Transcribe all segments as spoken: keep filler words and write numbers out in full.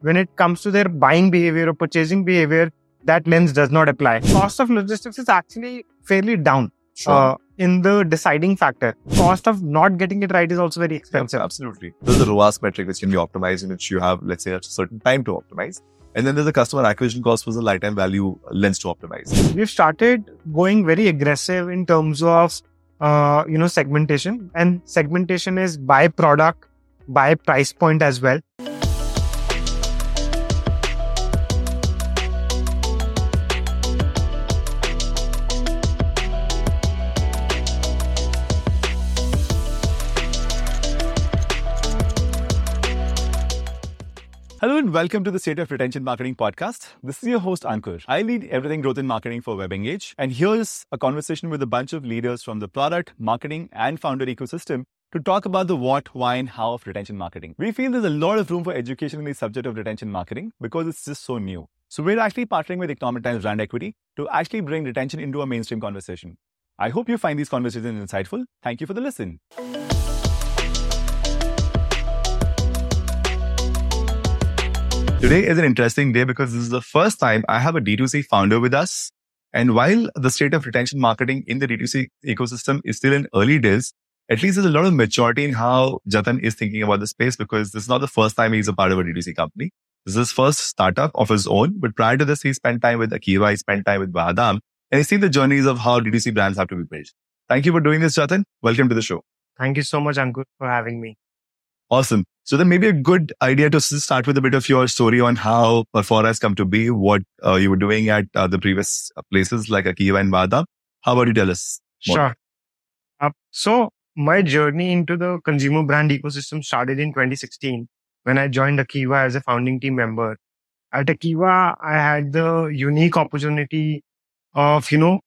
when it comes to their buying behavior or purchasing behavior, that lens does not apply. Cost of logistics is actually fairly down. Sure. Uh, in the deciding factor. Cost of not getting it right is also very expensive. Yeah, absolutely. There's a ROAS metric which can be optimized, in which you have, let's say, a certain time to optimize. And then there's a customer acquisition cost versus a lifetime value lens to optimize. We've started going very aggressive in terms of, uh, you know, segmentation. And segmentation is by product, by price point as well. Hello and welcome to the State of Retention Marketing Podcast. This is your host, Ankur. I lead everything growth and marketing for WebEngage. And here is a conversation with a bunch of leaders from the product, marketing, and founder ecosystem to talk about the what, why, and how of retention marketing. We feel there's a lot of room for education in the subject of retention marketing because it's just so new. So we're actually partnering with Economic Times Brand Equity to actually bring retention into a mainstream conversation. I hope you find these conversations insightful. Thank you for the listen. Today is an interesting day because this is the first time I have a D two C founder with us. And while the state of retention marketing in the D two C ecosystem is still in early days, at least there's a lot of maturity in how Jatin is thinking about the space, because this is not the first time he's a part of a D two C company. This is his first startup of his own. But prior to this, he spent time with Akiwa, he spent time with Vahdam, and he's seen the journeys of how D two C brands have to be built. Thank you for doing this, Jatin. Welcome to the show. Thank you so much, Ankur, for having me. Awesome. So then maybe a good idea to start with a bit of your story on how Perfora has come to be, what uh, you were doing at uh, the previous places like Akiwa and Vahdam. How about you tell us more? Sure. Uh, so my journey into the consumer brand ecosystem started in twenty sixteen when I joined Akiwa as a founding team member. At Akiwa, I had the unique opportunity of, you know,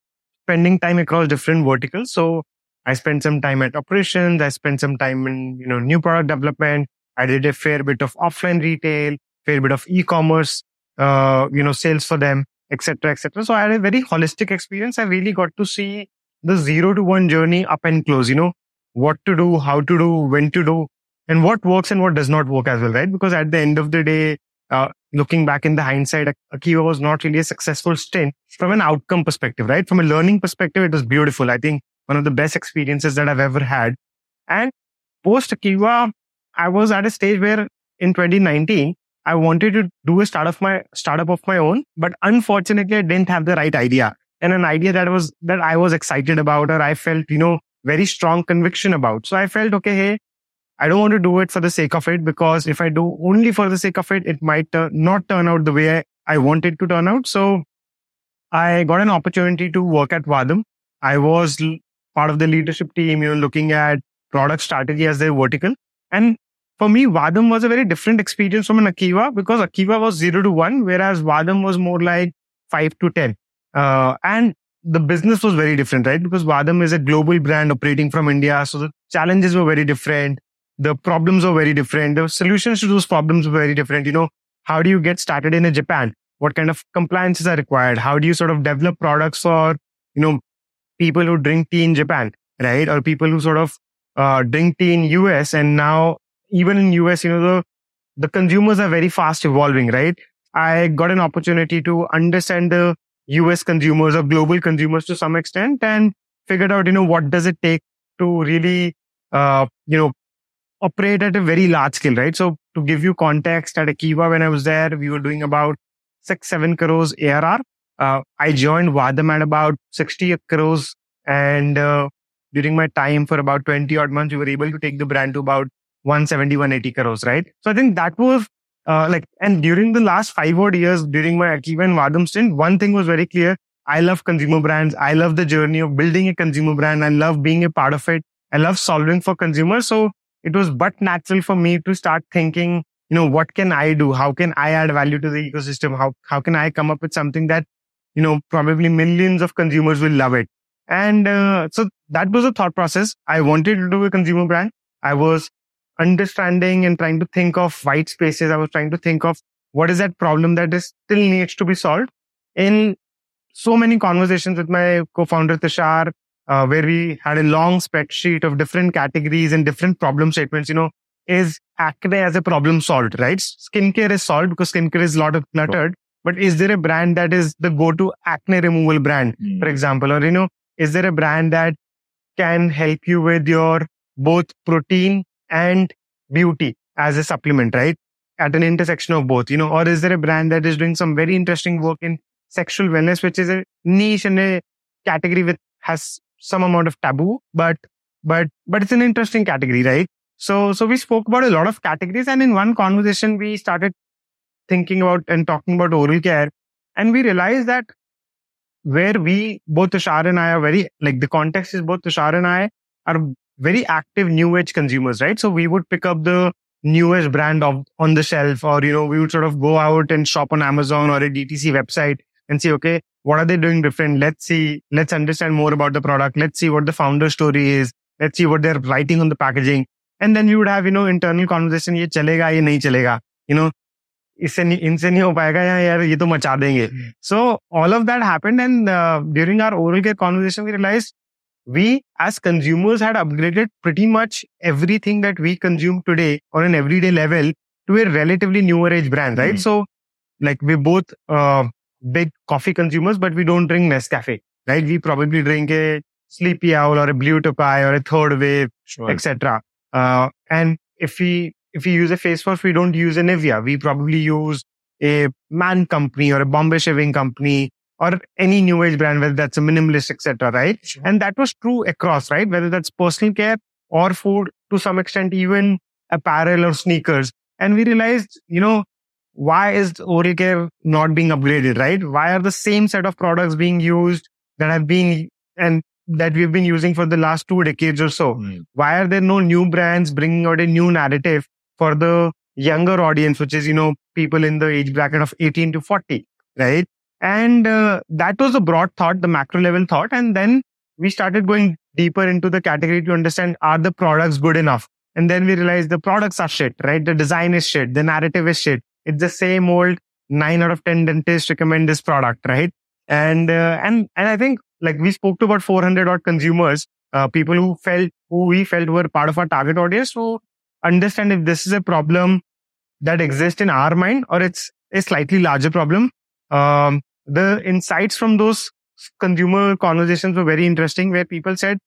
spending time across different verticals. So I spent some time at operations. I spent some time in, you know, new product development. I did a fair bit of offline retail, fair bit of e-commerce, uh, you know, sales for them, et cetera, et cetera. So I had a very holistic experience. I really got to see the zero to one journey up and close, you know, what to do, how to do, when to do, and what works and what does not work as well, right? Because at the end of the day, uh, looking back in the hindsight, Akiwa was not really a successful stint from an outcome perspective, right? From a learning perspective, it was beautiful. I think one of the best experiences that I've ever had. And post Akiwa, I was at a stage where in twenty nineteen, I wanted to do a start of my, startup of my own, but unfortunately, I didn't have the right idea and an idea that was that I was excited about or I felt, you know, very strong conviction about. So I felt, okay, hey, I don't want to do it for the sake of it, because if I do only for the sake of it, it might uh, not turn out the way I, I want it to turn out. So I got an opportunity to work at Vahdam. I was l- part of the leadership team, you know, looking at product strategy as their vertical. And for me, Vahdam was a very different experience from an Akiwa, because Akiwa was zero to one, whereas Vahdam was more like five to ten. Uh, and the business was very different, right? Because Vahdam is a global brand operating from India. So the challenges were very different. The problems were very different. The solutions to those problems were very different. You know, how do you get started in Japan? What kind of compliances are required? How do you sort of develop products for, you know, people who drink tea in Japan, right? Or people who sort of uh, drink tea in U S. And now even in U S, you know, the, the consumers are very fast evolving, right? I got an opportunity to understand the U S consumers or global consumers to some extent and figured out, you know, what does it take to really, uh, you know, operate at a very large scale, right? So to give you context, at Akiwa, when I was there, we were doing about six, seven crores A R R. Uh, I joined Vahdam at about sixty crores, and uh, during my time for about twenty odd months, we were able to take the brand to about one seventy, one eighty crores, right? So I think that was uh, like, and during the last five odd years, during my Akiwa and Vahdam stint, one thing was very clear. I love consumer brands. I love the journey of building a consumer brand. I love being a part of it. I love solving for consumers. So it was but natural for me to start thinking, you know, what can I do? How can I add value to the ecosystem? How, how can I come up with something that, you know, probably millions of consumers will love it. And uh, so that was a thought process. I wanted to do a consumer brand. I was understanding and trying to think of white spaces. I was trying to think of what is that problem that is still needs to be solved. In so many conversations with my co-founder Tushar, uh, where we had a long spreadsheet of different categories and different problem statements, you know, is acne as a problem solved, right? Skincare is solved because skincare is a lot of cluttered. But is there a brand that is the go-to acne removal brand, mm. for example? Or, you know, is there a brand that can help you with your both protein and beauty as a supplement, right? At an intersection of both, you know, or is there a brand that is doing some very interesting work in sexual wellness, which is a niche and a category with has some amount of taboo, but, but, but it's an interesting category, right? So, so we spoke about a lot of categories, and in one conversation, we started thinking about and talking about oral care. And we realized that where we, both Tushar and I are very, like the context is both Tushar and I are very active new age consumers, right? So we would pick up the newest brand of, on the shelf, or, you know, we would sort of go out and shop on Amazon or a D T C website and see, okay, what are they doing different? Let's see, let's understand more about the product. Let's see what the founder story is. Let's see what they're writing on the packaging. And then we would have, you know, internal conversation, ye chalega, ye nahi chalega, you know, इससे नहीं, इनसे नहीं हो पाएगा या यार ये तो मचा देंगे. So all of that happened, and uh, during our oral care conversation we realized we as consumers had upgraded pretty much everything that we consume today on an everyday level to a relatively newer age brand, right? Mm. So like we're both uh, big coffee consumers, but we don't drink Nescafe, right? We probably drink a Sleepy Owl or a Blue to Pie or a Third Wave, sure. et cetera. Uh, and if we If we use a face wash, we don't use a Nivea. We probably use a Man Company or a Bombay Shaving Company or any new age brand, whether that's a Minimalist, et cetera, right? Sure. And that was true across, right? Whether that's personal care or food, to some extent, even apparel or sneakers. And we realized, you know, why is oral care not being upgraded, right? Why are the same set of products being used that have been and that we've been using for the last two decades or so? Mm. Why are there no new brands bringing out a new narrative for the younger audience, which is, you know, people in the age bracket of eighteen to forty, right? And uh, that was the broad thought, the macro level thought. And then we started going deeper into the category to understand, are the products good enough? And then we realized the products are shit, right? The design is shit. The narrative is shit. It's the same old nine out of ten dentists recommend this product, right? And, uh, and, and I think like we spoke to about four hundred odd consumers, uh, people who felt, who we felt were part of our target audience. So understand if this is a problem that exists in our mind or it's a slightly larger problem. Um, the insights from those consumer conversations were very interesting, where people said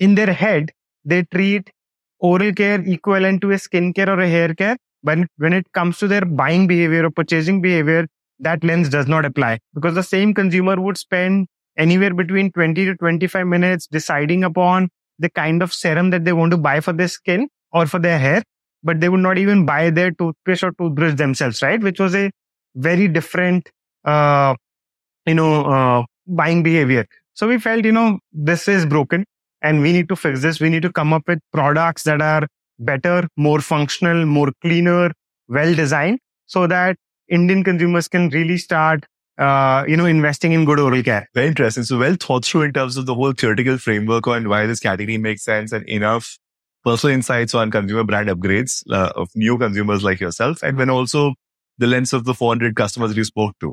in their head, they treat oral care equivalent to a skincare or a hair care. But when it comes to their buying behavior or purchasing behavior, that lens does not apply, because the same consumer would spend anywhere between twenty to twenty-five minutes deciding upon the kind of serum that they want to buy for their skin or for their hair, but they would not even buy their toothpaste or toothbrush themselves, right? Which was a very different, uh, you know, uh, buying behavior. So we felt, you know, this is broken and we need to fix this. We need to come up with products that are better, more functional, more cleaner, well-designed, so that Indian consumers can really start Uh, you know, investing in good oral care. Very interesting. So well thought through in terms of the whole theoretical framework on why this category makes sense, and enough personal insights on consumer brand upgrades uh, of new consumers like yourself, and when also the lens of the four hundred customers you spoke to.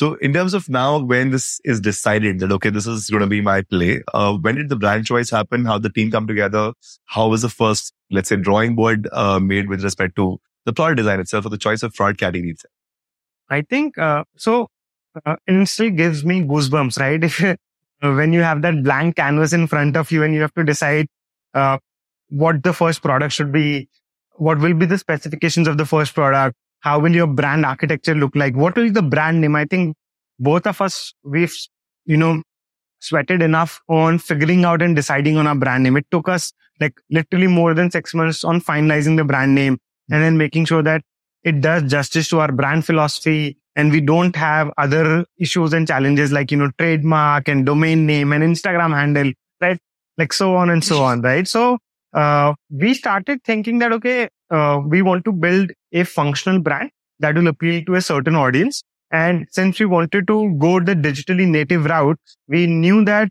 So in terms of now, when this is decided that, okay, this is going to be my play, uh, when did the brand choice happen? How did the team come together? How was the first, let's say, drawing board uh, made with respect to the product design itself or the choice of fraud category itself? I think, uh, so Uh, and it still gives me goosebumps, right? If uh, when you have that blank canvas in front of you and you have to decide uh, what the first product should be, what will be the specifications of the first product, how will your brand architecture look like, what will be the brand name? I think both of us, we've, you know, sweated enough on figuring out and deciding on our brand name. It took us like literally more than six months on finalizing the brand name and then making sure that it does justice to our brand philosophy, and we don't have other issues and challenges like, you know, trademark and domain name and Instagram handle, right? Like so on and so on, right? So uh, we started thinking that, okay, uh, we want to build a functional brand that will appeal to a certain audience. And since we wanted to go the digitally native route, we knew that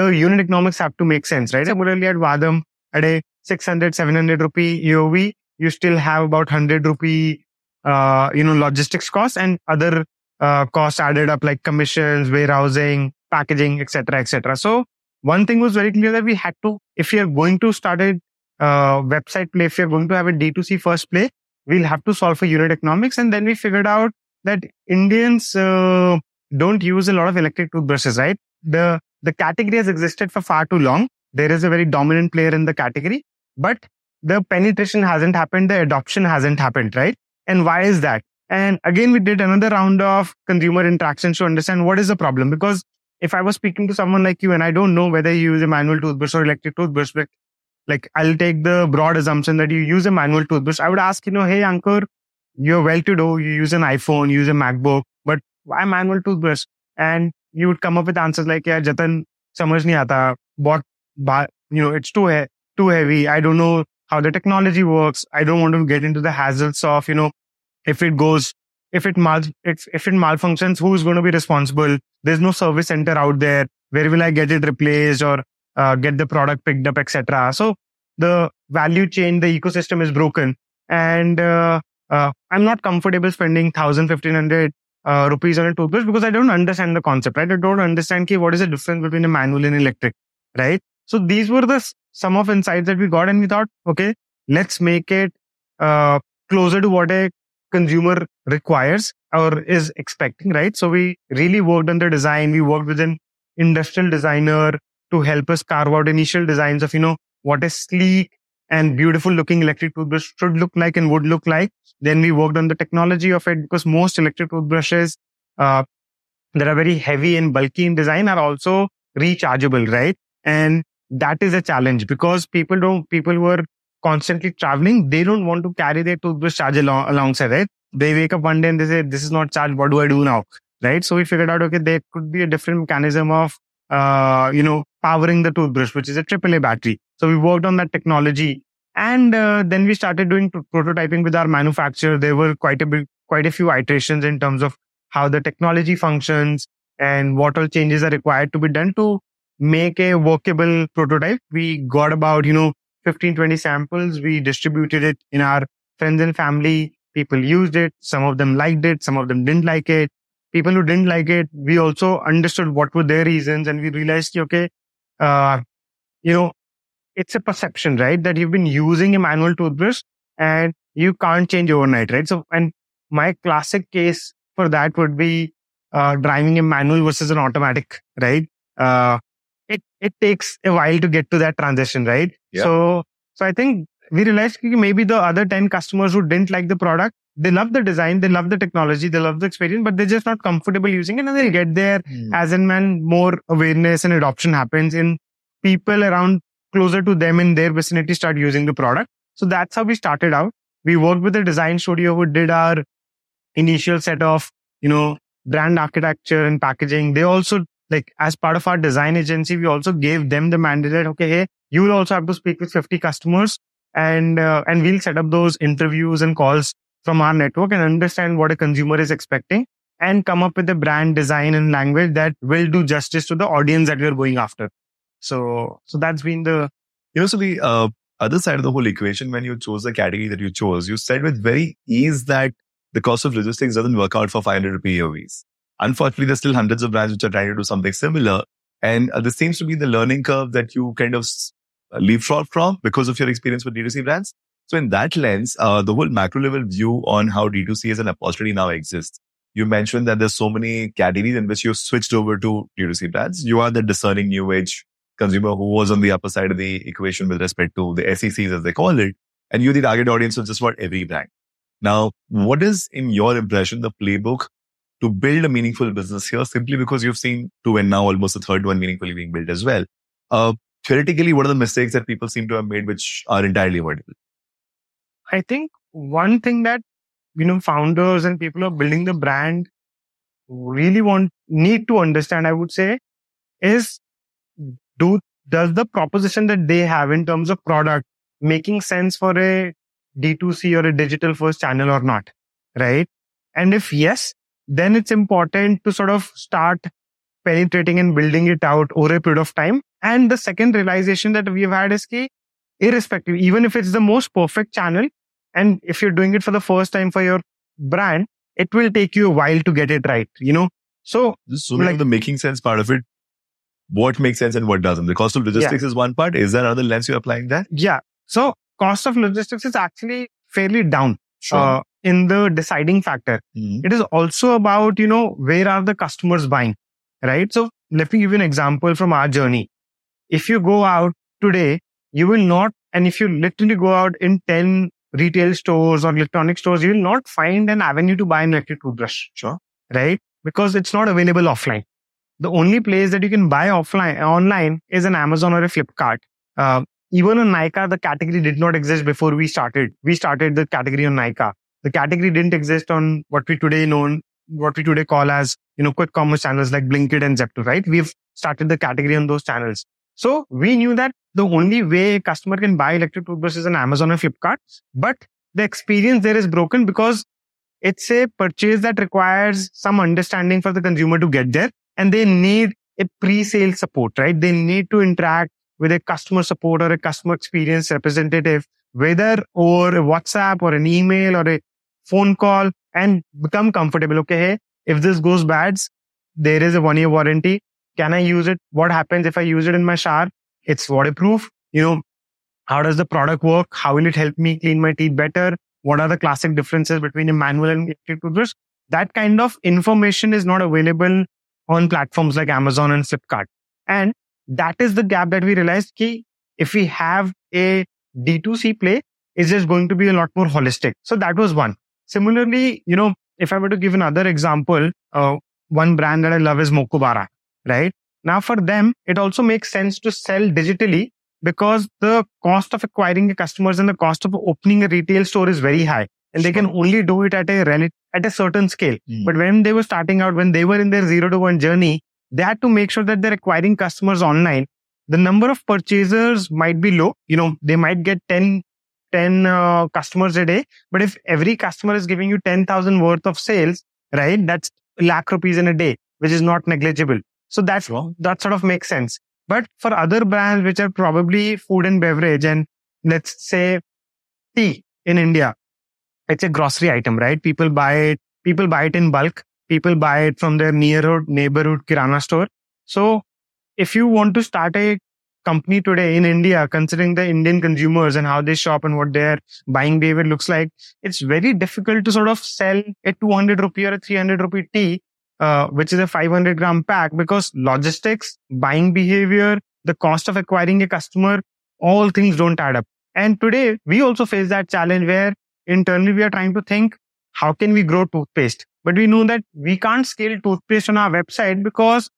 the unit economics have to make sense, right? Similarly at Vahdam, at a six hundred, seven hundred rupee E O V, you still have about one hundred rupee Uh, you know, logistics costs and other uh, costs added up, like commissions, warehousing, packaging, et cetera, et cetera. So one thing was very clear that we had to, if you're going to start a uh, website play, if you're going to have a D two C first play, we'll have to solve for unit economics. And then we figured out that Indians uh, don't use a lot of electric toothbrushes, right? The the category has existed for far too long. There is a very dominant player in the category, but the penetration hasn't happened, the adoption hasn't happened, right? And why is that? And again, we did another round of consumer interactions to understand what is the problem. Because if I was speaking to someone like you and I don't know whether you use a manual toothbrush or electric toothbrush, but like I'll take the broad assumption that you use a manual toothbrush. I would ask, you know, hey, Ankur, you're well-to-do, you use an iPhone, you use a MacBook, but why manual toothbrush? And you would come up with answers like, yeah, Jatin, samajh nahi aata, bought, you know, it's too, he- too heavy. I don't know how the technology works. I don't want to get into the hassles of, you know, if it goes, if it mal, if, if it malfunctions, who's going to be responsible? There's no service center out there. Where will I get it replaced or uh, get the product picked up, et cetera. So the value chain, the ecosystem is broken, and uh, uh, I'm not comfortable spending thousand, fifteen hundred uh, rupees on a toothbrush because I don't understand the concept. Right? I don't understand ki, what is the difference between a manual and electric. Right? So these were the some of insights that we got, and we thought, okay, let's make it uh, closer to what a consumer requires or is expecting, right? So we really worked on the design. We worked with an industrial designer to help us carve out initial designs of, you know, what a sleek and beautiful looking electric toothbrush should look like and would look like. Then we worked on the technology of it, because most electric toothbrushes uh, that are very heavy and bulky in design are also rechargeable, right? And that is a challenge because people don't, people who are constantly traveling, they don't want to carry their toothbrush charger along, alongside, right? They wake up one day and they say, this is not charged, what do I do now, right? So we figured out, okay, there could be a different mechanism of, uh, you know, powering the toothbrush, which is a triple A battery. So we worked on that technology. And uh, then we started doing t- prototyping with our manufacturer. There were quite a bit, quite a few iterations in terms of how the technology functions and what all changes are required to be done to make a workable prototype. We got about, you know, fifteen, twenty samples. We distributed it in our friends and family. People used it. Some of them liked it. Some of them didn't like it. People who didn't like it, we also understood what were their reasons. And we realized, okay, uh, you know, it's a perception, right? That you've been using a manual toothbrush and you can't change overnight, right? So, and my classic case for that would be uh, driving a manual versus an automatic, right? Uh, It it takes a while to get to that transition, right? Yeah. So so I think we realized maybe the other ten customers who didn't like the product, they love the design, they love the technology, they love the experience, but they're just not comfortable using it, and they'll get there mm. as and when more awareness and adoption happens in people around closer to them in their vicinity start using the product. So that's how we started out. We worked with a design studio who did our initial set of, you know, brand architecture and packaging. They also, like, as part of our design agency, we also gave them the mandate that, okay, hey, you will also have to speak with fifty customers and uh, and we'll set up those interviews and calls from our network and understand what a consumer is expecting and come up with a brand design and language that will do justice to the audience that we're going after. So, so that's been the... You know, so the uh, other side of the whole equation, when you chose the category that you chose, you said with very ease that the cost of logistics doesn't work out for five hundred rupee A O Vs. Unfortunately, there's still hundreds of brands which are trying to do something similar. And uh, this seems to be the learning curve that you kind of uh, leapfrog from because of your experience with D two C brands. So in that lens, uh, the whole macro level view on how D two C as an opportunity now exists. You mentioned that there's so many categories in which you've switched over to D two C brands. You are the discerning new age consumer who was on the upper side of the equation with respect to the S E Cs, as they call it. And you're the target audience of just about every brand. Now, what is, in your impression, the playbook to build a meaningful business here, simply because you've seen two and now almost a third one meaningfully being built as well? Uh, theoretically, what are the mistakes that people seem to have made which are entirely avoidable? I think one thing that, you know, founders and people who are building the brand really want, need to understand, I would say, is do does the proposition that they have in terms of product making sense for a D two C or a digital first channel or not, right? And if yes, then it's important to sort of start penetrating and building it out over a period of time. And the second realization that we've had is that irrespective, even if it's the most perfect channel, and if you're doing it for the first time for your brand, it will take you a while to get it right, you know? So, so like, the making sense part of it, what makes sense and what doesn't. The cost of logistics yeah. is one part. Is there another lens you're applying there? Yeah. So cost of logistics is actually fairly down sure. uh, in the deciding factor. Mm-hmm. It is also about, you know, where are the customers buying, right? So let me give you an example from our journey. If you go out today, you will not, and if you literally go out in ten retail stores or electronic stores, you will not find an avenue to buy an electric toothbrush. Sure. Right? Because it's not available offline. The only place that you can buy offline online is an Amazon or a Flipkart. Uh, even on Nykaa, the category did not exist before we started. We started the category on Nykaa. The category didn't exist on what we today know, what we today call as, you know, quick commerce channels like Blinkit and Zepto, right? We've started the category on those channels. So we knew that the only way a customer can buy electric toothbrushes is on Amazon or Flipkart. But the experience there is broken because it's a purchase that requires some understanding for the consumer to get there. And they need a pre-sale support, right? They need to interact with a customer support or a customer experience representative, whether or a WhatsApp or an email or a phone call, and become comfortable. Okay, hey, if this goes bad, there is a one-year warranty. Can I use it? What happens if I use it in my shower? It's waterproof. You know, how does the product work? How will it help me clean my teeth better? What are the classic differences between a manual and electric toothbrush? That kind of information is not available on platforms like Amazon and Flipkart. And that is the gap that we realized ki if we have a D two C play, it's just going to be a lot more holistic. So that was one. Similarly, you know, if I were to give another example, uh, one brand that I love is Mokubara. Right? Now for them, it also makes sense to sell digitally because the cost of acquiring the customers and the cost of opening a retail store is very high. And sure. they can only do it at a rel- at a certain scale. Mm. But when they were starting out, when they were in their zero to one journey, they had to make sure that they're acquiring customers online. The number of purchasers might be low. You know, they might get ten, ten uh, customers a day. But if every customer is giving you ten thousand worth of sales, right, that's lakh rupees in a day, which is not negligible. So that's, sure. that sort of makes sense. But for other brands, which are probably food and beverage and let's say tea in India, it's a grocery item, right? People buy it. People buy it in bulk. People buy it from their near neighborhood Kirana store. So if you want to start a company today in India, considering the Indian consumers and how they shop and what their buying behavior looks like, it's very difficult to sort of sell a two hundred rupee or a three hundred rupee tea, uh, which is a five hundred gram pack, because logistics, buying behavior, the cost of acquiring a customer, all things don't add up. And today we also face that challenge where internally, we are trying to think, how can we grow toothpaste? But we know that we can't scale toothpaste on our website because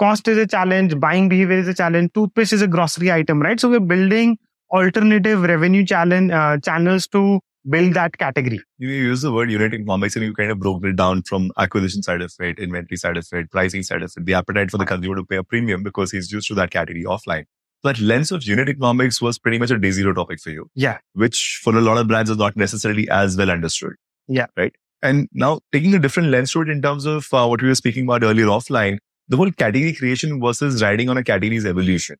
cost is a challenge, buying behavior is a challenge, toothpaste is a grocery item, right? So we're building alternative revenue challenge, uh, channels to build that category. You use the word unit economics and you kind of broke it down from acquisition side of it, inventory side of it, pricing side of it, the appetite for the consumer to pay a premium because he's used to that category offline. That lens of unit economics was pretty much a day zero topic for you. Yeah. Which for a lot of brands is not necessarily as well understood. Yeah. Right. And now taking a different lens to it in terms of uh, what we were speaking about earlier offline, the whole category creation versus riding on a category's evolution.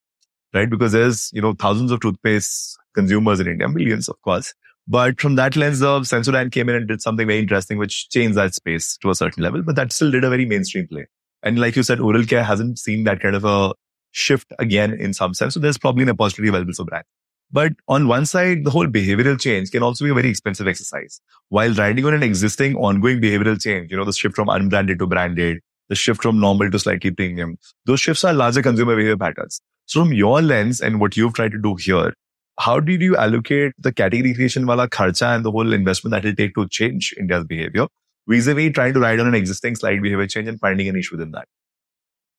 Right. Because there's, you know, thousands of toothpaste consumers in India, millions, of course. But from that lens of Sensodyne came in and did something very interesting, which changed that space to a certain level, but that still did a very mainstream play. And like you said, oral care hasn't seen that kind of a shift again in some sense. So there's probably an opportunity available for brands. But on one side, the whole behavioral change can also be a very expensive exercise. While riding on an existing ongoing behavioral change, you know, the shift from unbranded to branded, the shift from normal to slightly premium, those shifts are larger consumer behavior patterns. So from your lens and what you've tried to do here, how did you allocate the category creation wala kharcha and the whole investment that it'll take to change India's behavior vis-a-vis trying to ride on an existing slight behavior change and finding an issue within that?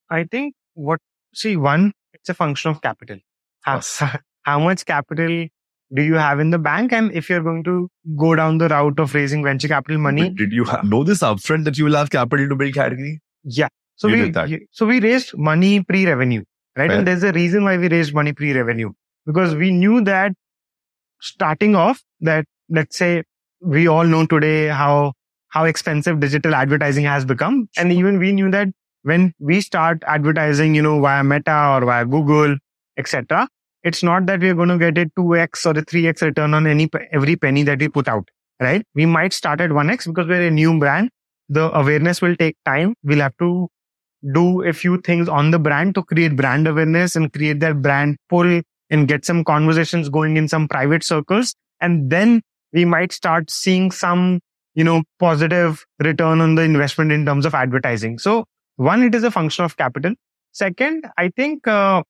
I think what See, one, it's a function of capital. How, how much capital do you have in the bank? And if you're going to go down the route of raising venture capital money... But did you know this upfront that you will have capital to build category? Yeah. So you we so we raised money pre-revenue, right? Fair. And there's a reason why we raised money pre-revenue. Because we knew that starting off, that let's say we all know today how how expensive digital advertising has become. Sure. And even we knew that when we start advertising, you know, via Meta or via Google, et cetera, it's not that we're going to get a two x or a three x return on any every penny that we put out, right? We might start at one x because we're a new brand. The awareness will take time. We'll have to do a few things on the brand to create brand awareness and create that brand pull and get some conversations going in some private circles. And then we might start seeing some, you know, positive return on the investment in terms of advertising. So one, it is a function of capital. Second, I think uh,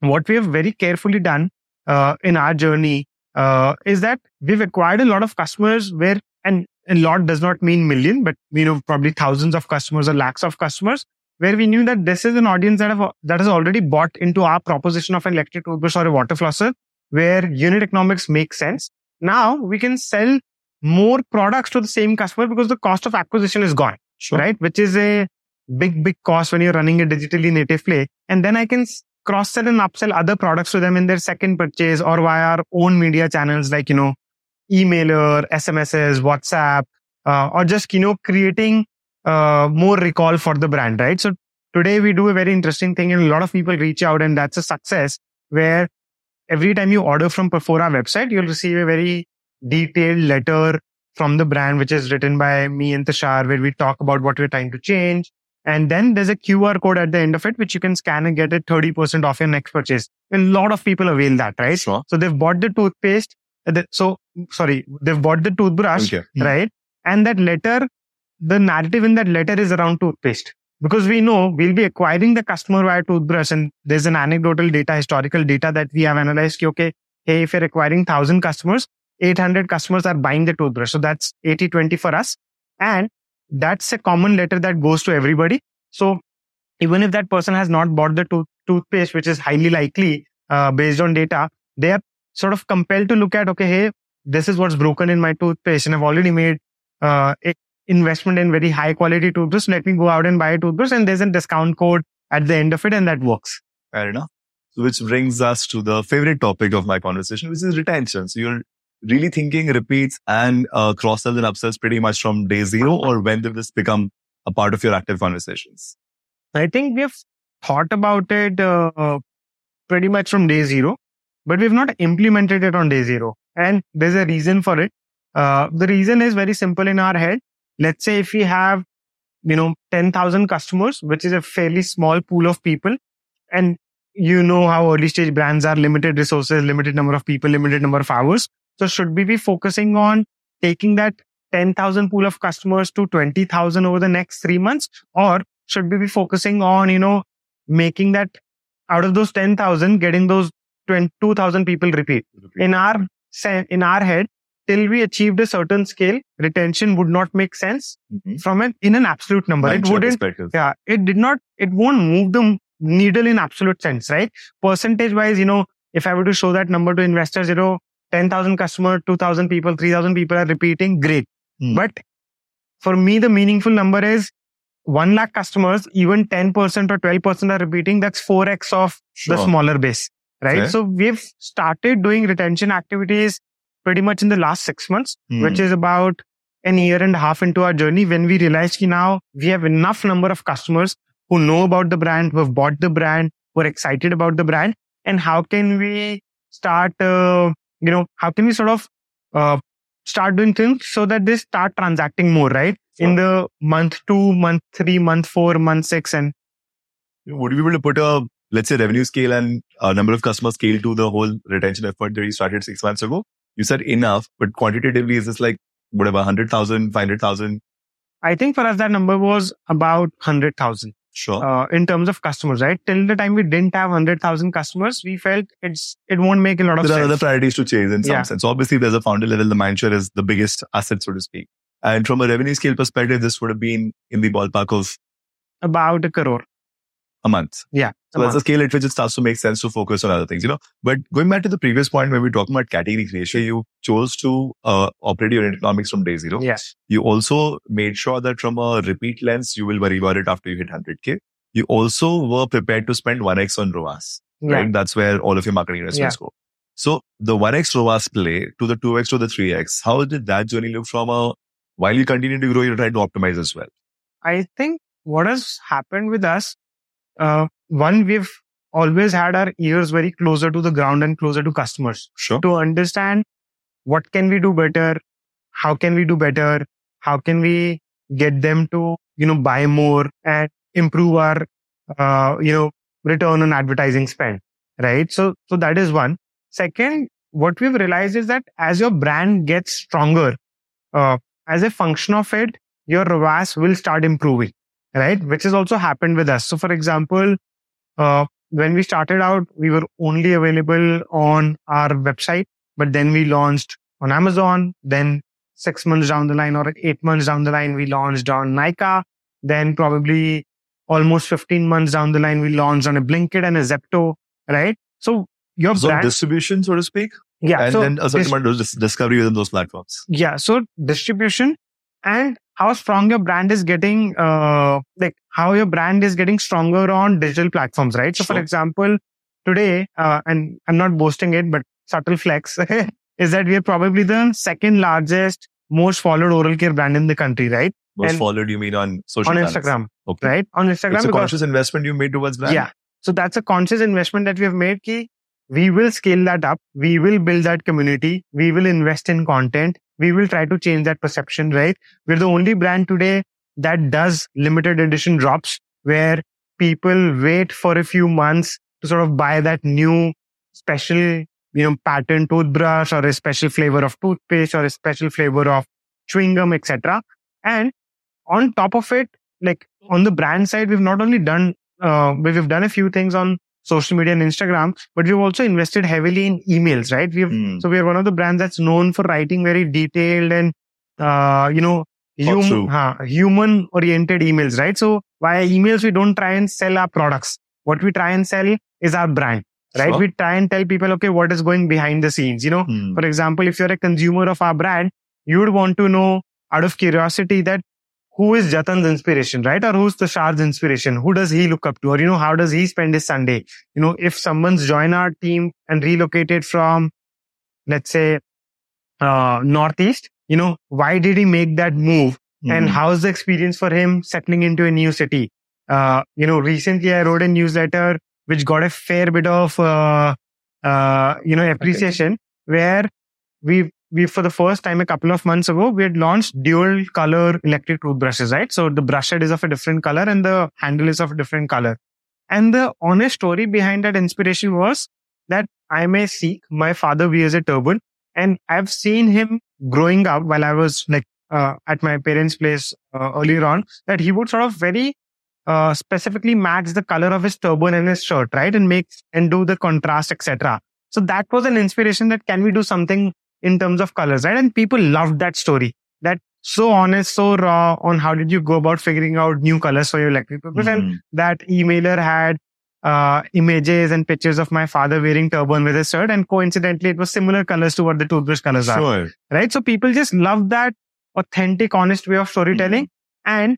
what we have very carefully done uh, in our journey uh, is that we've acquired a lot of customers where, and a lot does not mean million, but you know, probably thousands of customers or lakhs of customers, where we knew that this is an audience that have that has already bought into our proposition of an electric toothbrush or a water flosser, where unit economics make sense. Now we can sell more products to the same customer because the cost of acquisition is gone, sure. Right? Which is a big, big cost when you're running a digitally native play. And then I can cross-sell and upsell other products to them in their second purchase or via our own media channels like, you know, emailer, S M Ses, WhatsApp, uh, or just, you know, creating uh, more recall for the brand, right? So today we do a very interesting thing and a lot of people reach out, and that's a success where every time you order from Perfora website, you'll receive a very detailed letter from the brand, which is written by me and Tushar, where we talk about what we're trying to change. And then there's a Q R code at the end of it, which you can scan and get it thirty percent off your next purchase. A lot of people avail that, right? Sure. So they've bought the toothpaste. So, sorry, they've bought the toothbrush, okay. Right? And that letter, the narrative in that letter is around toothpaste. Because we know we'll be acquiring the customer via toothbrush, and there's an anecdotal data, historical data that we have analyzed. Okay, hey, if you're acquiring one thousand customers, eight hundred customers are buying the toothbrush. So that's eighty twenty for us. And that's a common letter that goes to everybody. So even if that person has not bought the tooth- toothpaste, which is highly likely uh, based on data, they are sort of compelled to look at, okay, hey, this is what's broken in my toothpaste. And I've already made uh, a investment in very high quality toothbrush. Let me go out and buy a toothbrush, and there's a discount code at the end of it, and that works. Fair enough. So which brings us to the favorite topic of my conversation, which is retention. So you're really thinking repeats and uh, cross-sells and upsells pretty much from day zero, or when did this become a part of your active conversations? I think we have thought about it uh, pretty much from day zero, but we've not implemented it on day zero. And there's a reason for it. Uh, the reason is very simple in our head. Let's say if we have, you know, ten thousand customers, which is a fairly small pool of people, and you know how early stage brands are, limited resources, limited number of people, limited number of hours. So should we be focusing on taking that ten thousand pool of customers to twenty thousand over the next three months? Or should we be focusing on, you know, making that out of those ten thousand, getting those two thousand people repeat? In our, in our head, till we achieved a certain scale, retention would not make sense mm-hmm. from an in an absolute number. Right, it wouldn't. Yeah, it did not. It won't move the needle in absolute sense, right? Percentage wise, you know, if I were to show that number to investors, you know, ten thousand customers, two thousand people, three thousand people are repeating, great. Mm. But for me, the meaningful number is one lakh customers. Even ten percent or twelve percent are repeating. That's four x of sure. the smaller base, right? Okay. So we've started doing retention activities pretty much in the last six months, mm. which is about an year and a half into our journey, when we realized ki now we have enough number of customers who know about the brand, who have bought the brand, who are excited about the brand. And how can we start, uh, you know, how can we sort of uh, start doing things so that they start transacting more, right? Sure. In the month two, month three, month four, month six. And would you be able to put a, let's say, revenue scale and a number of customer scale to the whole retention effort that you started six months ago? You said enough, but quantitatively, is this like whatever, one hundred thousand, five hundred thousand? I think for us, that number was about one hundred thousand. Sure. Uh, in terms of customers, right? Till the time we didn't have one hundred thousand customers, we felt it's it won't make a lot of there sense. There are other priorities to change in some yeah. sense. Obviously, there's a founder level, the mindshare is the biggest asset, so to speak. And from a revenue scale perspective, this would have been in the ballpark of about a crore. A month. Yeah. So that's the scale at which it starts to make sense to focus on other things, you know. But going back to the previous point where we were talking about category creation, you chose to uh, operate your economics from day zero. Yes. You also made sure that from a repeat lens, you will worry about it after you hit one hundred K. You also were prepared to spend one x on ROAS. Yeah. Right? That's where all of your marketing investments yeah. go. So the one x ROAS play to the two x to the three x, how did that journey look from a, while you continue to grow, you're trying to optimize as well? I think what has happened with us, Uh, one, we've always had our ears very closer to the ground and closer to customers sure. to understand what can we do better, how can we do better, how can we get them to, you know, buy more and improve our, uh, you know, return on advertising spend, right? So, so that is one. Second, what we've realized is that as your brand gets stronger, uh, as a function of it, your ROAS will start improving, right? Which has also happened with us. So, for example, uh, when we started out, we were only available on our website, but then we launched on Amazon. Then six months down the line or eight months down the line, we launched on Nykaa. Then probably almost fifteen months down the line, we launched on a Blinkit and a Zepto, right? So your so brand... distribution, so to speak? Yeah. And so then a certain amount of discovery within those platforms. Yeah. So distribution and how strong your brand is getting, uh, like how your brand is getting stronger on digital platforms, right? So sure. For example, today, uh, and I'm not boasting it, but subtle flex is that we are probably the second largest, most followed oral care brand in the country, right? Most and followed, you mean on social media? On Instagram, channels. Okay. Right? On Instagram. It's a because, conscious investment you made towards brand? Yeah. So that's a conscious investment that we have made ki we will scale that up. We will build that community. We will invest in content. We will try to change that perception, right? We're the only brand today that does limited edition drops where people wait for a few months to sort of buy that new special, you know, pattern toothbrush or a special flavor of toothpaste or a special flavor of chewing gum, et cetera. And on top of it, like on the brand side, we've not only done, uh, we've done a few things on social media and Instagram, but we've also invested heavily in emails, right? We've mm. so we are one of the brands that's known for writing very detailed and uh, you know hum, huh, human-oriented emails, right? So via emails, we don't try and sell our products. What we try and sell is our brand, right? Sure. We try and tell people, okay, what is going behind the scenes. You know, mm. for example, if you're a consumer of our brand, you would want to know out of curiosity that who is Jatin's inspiration, right? Or who's Tushar's inspiration? Who does he look up to? Or, you know, how does he spend his Sunday? You know, if someone's joined our team and relocated from, let's say, uh, Northeast, you know, why did he make that move? Mm-hmm. And how's the experience for him settling into a new city? Uh, you know, recently I wrote a newsletter which got a fair bit of, uh, uh, you know, appreciation, okay, where we've, We, for the first time a couple of months ago, we had launched dual color electric toothbrushes, right? So the brush head is of a different color and the handle is of a different color. And the honest story behind that inspiration was that I'm a Sikh. My father wears a turban and I've seen him growing up while I was like, uh, at my parents' place uh, earlier on, that he would sort of very, uh, specifically match the color of his turban and his shirt, right? And make, and do the contrast, et cetera. So that was an inspiration that can we do something in terms of colors, right? And people loved that story. That so honest, so raw on how did you go about figuring out new colors for your electric purpose. Mm-hmm. And that emailer had uh, images and pictures of my father wearing turban with his shirt. And coincidentally, it was similar colors to what the toothbrush colors sure. are. Right? So people just loved that authentic, honest way of storytelling. Mm-hmm. And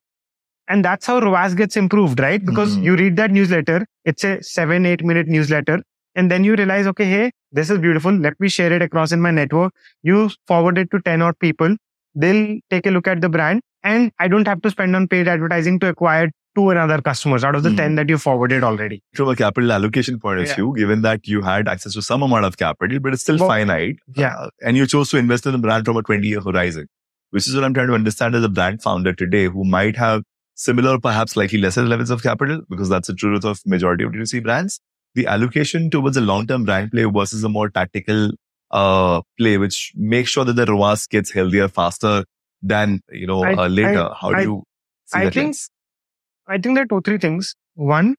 and that's how ROAS gets improved, right? Because mm-hmm. you read that newsletter. It's a seven, eight minute newsletter. And then you realize, okay, hey, this is beautiful. Let me share it across in my network. You forward it to ten odd people. They'll take a look at the brand. And I don't have to spend on paid advertising to acquire two another customers out of the mm. ten that you forwarded already. From a capital allocation point of yeah. view, given that you had access to some amount of capital, but it's still well, finite. Yeah. Uh, and you chose to invest in the brand from a twenty-year horizon, which is what I'm trying to understand as a brand founder today who might have similar, perhaps slightly lesser levels of capital, because that's the truth of majority of D two C brands. The allocation towards a long-term brand play versus a more tactical uh, play, which makes sure that the ROAS gets healthier faster than, you know, I, uh, later. I, How do I, you see I that? Think, I think there are two, three things. One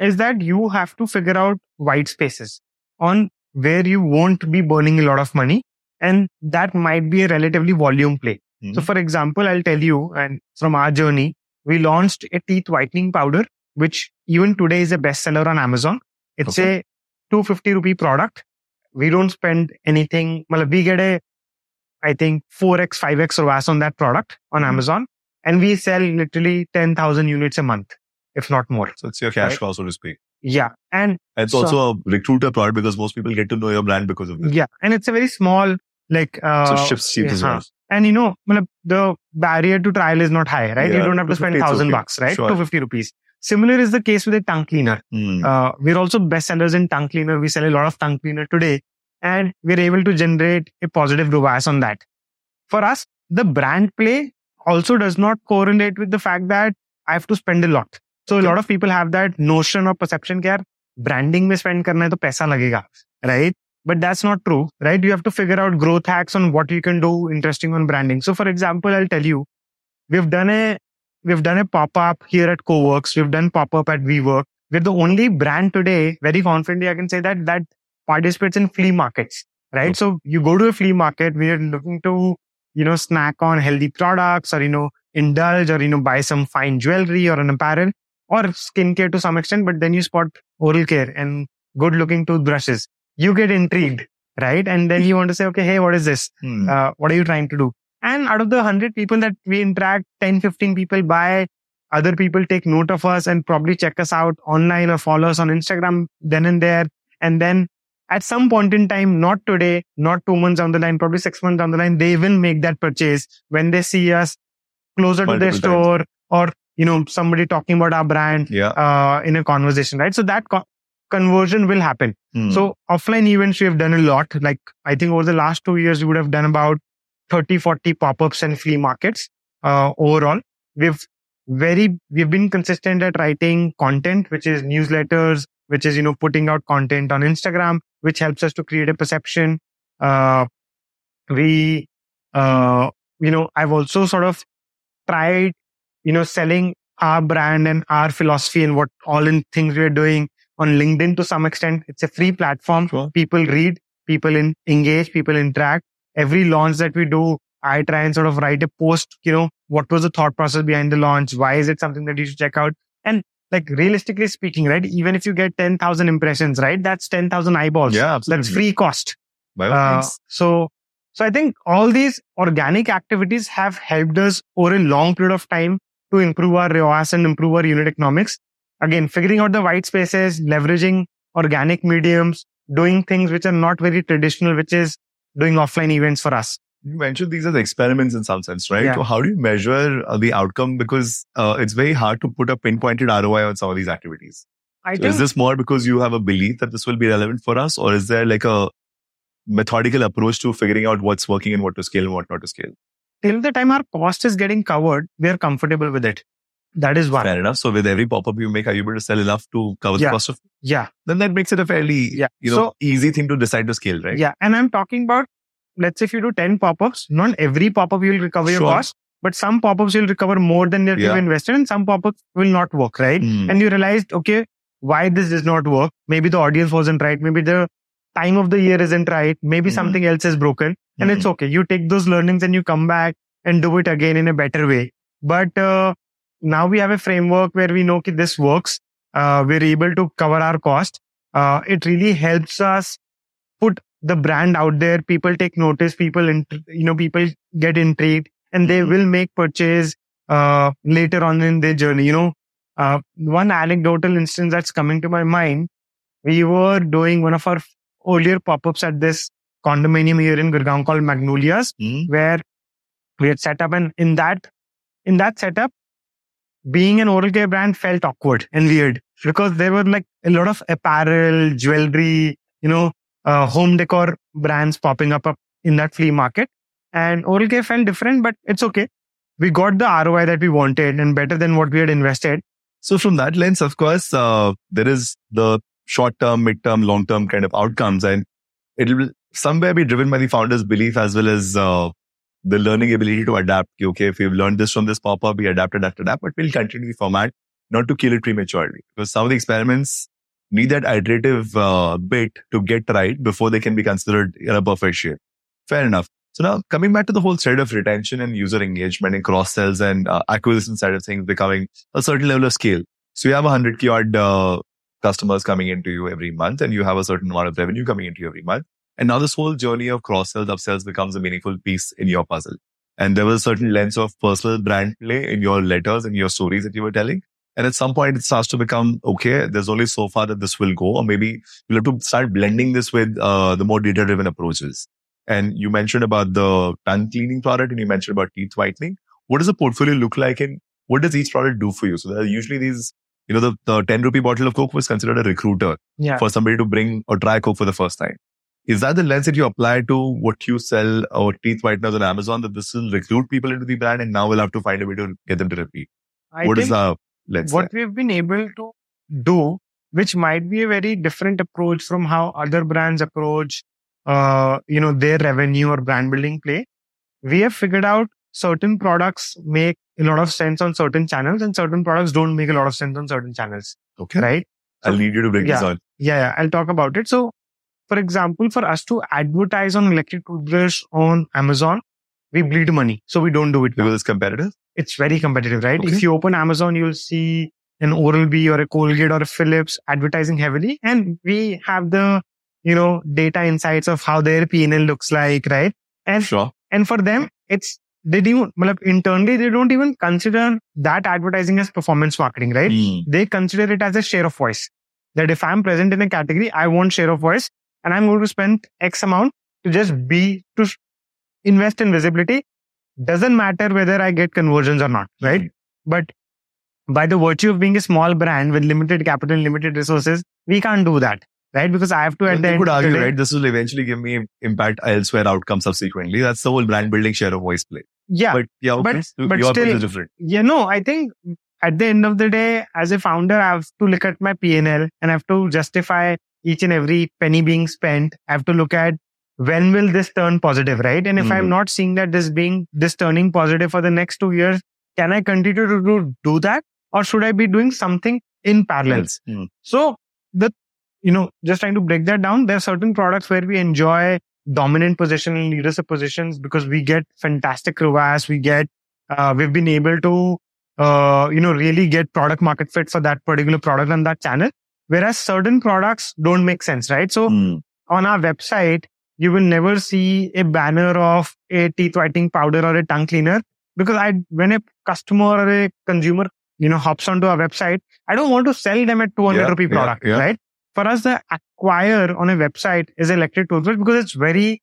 is that you have to figure out white spaces on where you won't be burning a lot of money. And that might be a relatively volume play. Mm-hmm. So for example, I'll tell you, and from our journey, we launched a teeth whitening powder, which even today is a bestseller on Amazon. It's okay. a two hundred fifty rupee product. We don't spend anything. We get a, I think, four x, five x ROAS on that product on mm-hmm. Amazon. And we sell literally ten thousand units a month, if not more. So it's your cash right? cow, so to speak. Yeah. And it's so, also a recruiter product because most people get to know your brand because of this. Yeah. And it's a very small, like... Uh, so ships cheap yeah, as well. And you know, the barrier to trial is not high, right? Yeah, you don't have to spend one thousand okay. bucks, right? Sure. two hundred fifty rupees. Similar is the case with a tongue cleaner. Mm. Uh, we're also best sellers in tongue cleaner. We sell a lot of tongue cleaner today and we're able to generate a positive ROAS on that. For us, the brand play also does not correlate with the fact that I have to spend a lot. So okay. a lot of people have that notion or perception care. branding में spend करना है तो पैसा लगेगा, right? But that's not true, right? You have to figure out growth hacks on what you can do interesting on branding. So for example, I'll tell you, we've done a, we've done a pop-up here at CoWorks. We've done pop-up at WeWork. We're the only brand today, very confidently I can say that, that participates in flea markets, right? Okay. So you go to a flea market, we're looking to, you know, snack on healthy products or, you know, indulge or, you know, buy some fine jewelry or an apparel or skincare to some extent, but then you spot oral care and good looking toothbrushes. You get intrigued, right? And then you want to say, okay, hey, what is this? Hmm. Uh, what are you trying to do? And out of the one hundred people that we interact, ten, fifteen people buy, other people take note of us and probably check us out online or follow us on Instagram then and there. And then at some point in time, not today, not two months down the line, probably six months down the line, they will make that purchase when they see us closer Multiple to their store times. Or, you know, somebody talking about our brand yeah. uh, in a conversation, right? So that... Co- conversion will happen. Mm. So offline events, we have done a lot. Like I think over the last two years, we would have done about thirty, forty pop-ups and flea markets. Uh, overall, we've very, we've been consistent at writing content, which is newsletters, which is, you know, putting out content on Instagram, which helps us to create a perception. Uh, we, uh, you know, I've also sort of tried, you know, selling our brand and our philosophy and what all in things we're doing on LinkedIn to some extent. It's a free platform. Sure. People read, people in, engage, people interact. Every launch that we do, I try and sort of write a post, you know, what was the thought process behind the launch? Why is it something that you should check out? And like realistically speaking, right, even if you get ten thousand impressions, right, that's ten thousand eyeballs. Yeah, absolutely. That's free cost. Uh, so, so I think all these organic activities have helped us over a long period of time to improve our R O A S and improve our unit economics. Again, figuring out the white spaces, leveraging organic mediums, doing things which are not very traditional, which is doing offline events for us. You mentioned these are the experiments in some sense, right? Yeah. So how do you measure uh, the outcome? Because uh, it's very hard to put a pinpointed R O I on some of these activities. I so think, is this more because you have a belief that this will be relevant for us? Or is there like a methodical approach to figuring out what's working and what to scale and what not to scale? Till the time our cost is getting covered, we are comfortable with it. That is one. Fair enough. So with every pop-up you make, are you able to sell enough to cover yeah. the cost of? Yeah. Then that makes it a fairly, yeah. you know, so, easy thing to decide to scale, right? Yeah. And I'm talking about, let's say if you do ten pop-ups, not every pop-up you'll recover sure. your cost, but some pop-ups you'll recover more than yeah. you've invested and some pop-ups will not work, right? Mm. And you realized, okay, why this does not work? Maybe the audience wasn't right. Maybe the time of the year isn't right. Maybe mm. something else is broken and mm. it's okay. You take those learnings and you come back and do it again in a better way. But, uh, now we have a framework where we know that this works. Uh, we're able to cover our cost. Uh, it really helps us put the brand out there. People take notice. People, int- you know, people get intrigued and they will make purchase uh, later on in their journey. You know, uh, one anecdotal instance that's coming to my mind. We were doing one of our earlier pop-ups at this condominium here in Gurgaon called Magnolias, mm. where we had set up, and in that, in that setup, being an oral care brand felt awkward and weird because there were like a lot of apparel, jewelry, you know, uh, home decor brands popping up, up in that flea market. And oral care felt different, but it's okay. We got the R O I that we wanted and better than what we had invested. So from that lens, of course, uh, there is the short-term, mid-term, long-term kind of outcomes, and it will somewhere be driven by the founder's belief as well as... Uh, the learning ability to adapt. Okay, if we've learned this from this pop-up, we adapt, adapt, adapt, but we'll continue the format, not to kill it prematurely. Because some of the experiments need that iterative uh, bit to get right before they can be considered in a perfect shape. Fair enough. So now coming back to the whole thread of retention and user engagement and cross-sells and uh, acquisition side of things becoming a certain level of scale. So you have one hundred K odd uh, customers coming into you every month and you have a certain amount of revenue coming into you every month. And now this whole journey of cross-sells, upsells becomes a meaningful piece in your puzzle. And there was a certain lens of personal brand play in your letters and your stories that you were telling. And at some point, it starts to become, okay, there's only so far that this will go. Or maybe you'll have to start blending this with uh, the more data-driven approaches. And you mentioned about the tongue cleaning product and you mentioned about teeth whitening. What does the portfolio look like and what does each product do for you? So there are usually these, you know, the, the ten rupee bottle of Coke was considered a recruiter yeah. for somebody to bring or try Coke for the first time. Is that the lens that you apply to what you sell or teeth whiteners on Amazon, that this will recruit people into the brand and now we'll have to find a way to get them to repeat? I what is the lens? What there? We've been able to do which might be a very different approach from how other brands approach, uh, you know, their revenue or brand building play. We have figured out certain products make a lot of sense on certain channels and certain products don't make a lot of sense on certain channels. Okay. Right? So, I'll need you to break yeah, this on. Yeah, yeah, I'll talk about it. So, for example, for us to advertise on electric toothbrush on Amazon, we bleed money. So, we don't do it now. Because it's competitive? It's very competitive, right? Okay. If you open Amazon, you'll see an Oral-B or a Colgate or a Philips advertising heavily. And we have the, you know, data insights of how their P and L looks like, right? And, sure. And for them, it's, they do, internally, they don't even consider that advertising as performance marketing, right? Mm. They consider it as a share of voice. That if I'm present in a category, I want share of voice and I'm going to spend X amount to just be, to invest in visibility. Doesn't matter whether I get conversions or not, right? Mm. But by the virtue of being a small brand with limited capital and limited resources, we can't do that, right? Because I have to at well, the end. You could argue, today, right? This will eventually give me impact elsewhere outcome subsequently. That's the whole brand building share of voice play. Yeah. But yeah, okay. But, but your still, is different. Yeah, no, I think at the end of the day, as a founder, I have to look at my P and L and I have to justify each and every penny being spent. I have to look at when will this turn positive, right? And if mm-hmm. I'm not seeing that this being, this turning positive for the next two years, can I continue to do, do that? Or should I be doing something in parallel? Mm-hmm. So the, you know, just trying to break that down, there are certain products where we enjoy dominant position and leadership positions because we get fantastic ROAS. We get, uh, we've been able to, uh, you know, really get product market fit for that particular product and that channel. Whereas certain products don't make sense, right? So mm. on our website, you will never see a banner of a teeth whitening powder or a tongue cleaner because I, when a customer or a consumer, you know, hops onto our website, I don't want to sell them a two hundred yeah, rupee product, yeah, yeah. right? For us, the acquire on a website is electric toothbrush because it's very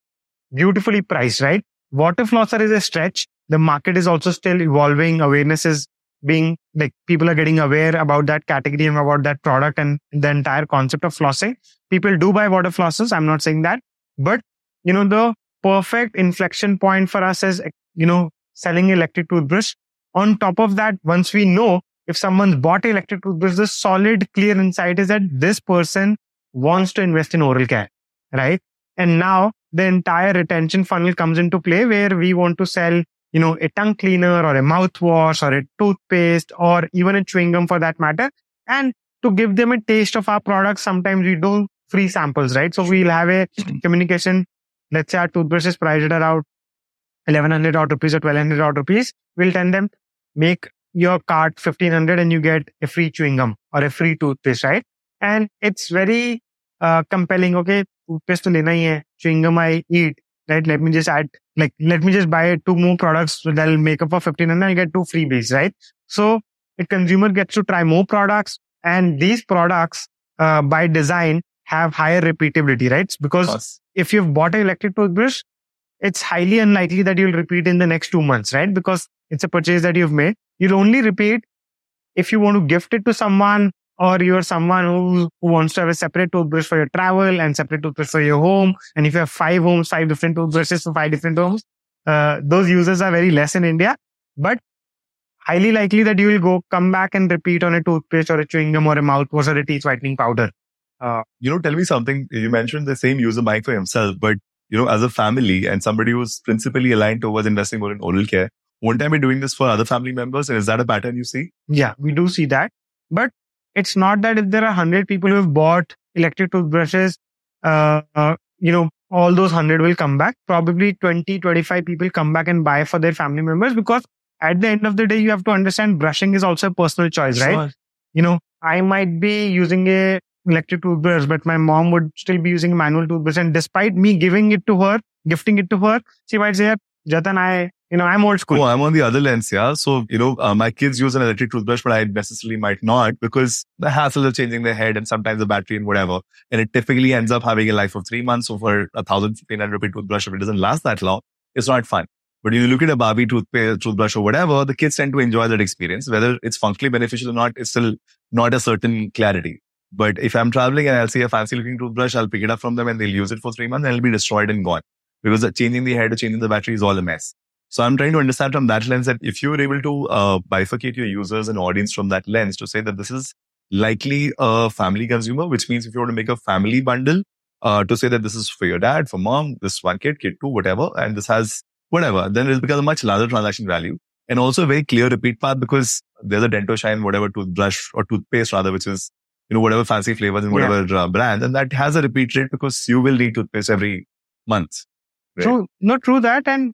beautifully priced, right? Water flosser is a stretch. The market is also still evolving. Awareness is being, like, people are getting aware about that category and about that product and the entire concept of flossing. People do buy water flossers. I'm not saying that. But, you know, the perfect inflection point for us is, you know, selling electric toothbrush. On top of that, once we know if someone's bought an electric toothbrush, the solid, clear insight is that this person wants to invest in oral care, right? And now the entire retention funnel comes into play where we want to sell, you know, a tongue cleaner or a mouthwash or a toothpaste or even a chewing gum for that matter. And to give them a taste of our products, sometimes we do free samples, right? So we'll have a communication. Let's say our toothbrush is priced at around eleven hundred odd rupees or twelve hundred odd rupees. We'll tell them, make your cart fifteen hundred and you get a free chewing gum or a free toothpaste, right? And it's very uh, compelling. Okay, toothpaste to lena hi hai, chewing gum I eat, right? Let me just add, like, let me just buy two more products so that'll make up for fifteen hundred and get two freebies, right? So the consumer gets to try more products and these products uh, by design have higher repeatability, right? Because if you've bought an electric toothbrush, it's highly unlikely that you'll repeat in the next two months, right? Because it's a purchase that you've made. You'll only repeat if you want to gift it to someone or you're someone who, who wants to have a separate toothbrush for your travel and separate toothbrush for your home. And if you have five homes, five different toothbrushes for five different homes, uh, those users are very less in India, but highly likely that you will go come back and repeat on a toothpaste or a chewing gum or a mouthwash or a teeth whitening powder. Uh, you know, tell me something. You mentioned the same user buying for himself, but you know, as a family and somebody who's principally aligned towards investing more in oral care, won't I be doing this for other family members? And is that a pattern you see? Yeah, we do see that. But it's not that if there are one hundred people who have bought electric toothbrushes, uh, uh, you know, all those one hundred will come back. Probably twenty, twenty-five people come back and buy for their family members because at the end of the day, you have to understand brushing is also a personal choice, right? Sure. You know, I might be using a electric toothbrush, but my mom would still be using a manual toothbrush. And despite me giving it to her, gifting it to her, she might say, Jatin, I... You know, I'm old school. Oh, I'm on the other lens, yeah. So, you know, uh, my kids use an electric toothbrush, but I necessarily might not because the hassle of changing their head and sometimes the battery and whatever. And it typically ends up having a life of three months. So for a thousand, fifteen hundred rupee toothbrush, if it doesn't last that long, it's not fun. But if you look at a Barbie toothpaste, toothbrush or whatever, the kids tend to enjoy that experience. Whether it's functionally beneficial or not, it's still not a certain clarity. But if I'm traveling and I'll see a fancy looking toothbrush, I'll pick it up from them and they'll use it for three months and it'll be destroyed and gone. Because changing the head or changing the battery is all a mess. So I'm trying to understand from that lens that if you're able to uh, bifurcate your users and audience from that lens to say that this is likely a family consumer, which means if you were to make a family bundle uh, to say that this is for your dad, for mom, this one kid, kid two, whatever, and this has whatever, then it'll become a much larger transaction value. And also a very clear repeat path, because there's a Dentoshine, whatever toothbrush or toothpaste rather, which is, you know, whatever fancy flavors and whatever yeah. uh, brand. And that has a repeat rate because you will need toothpaste every month. Right? True. No, true that. And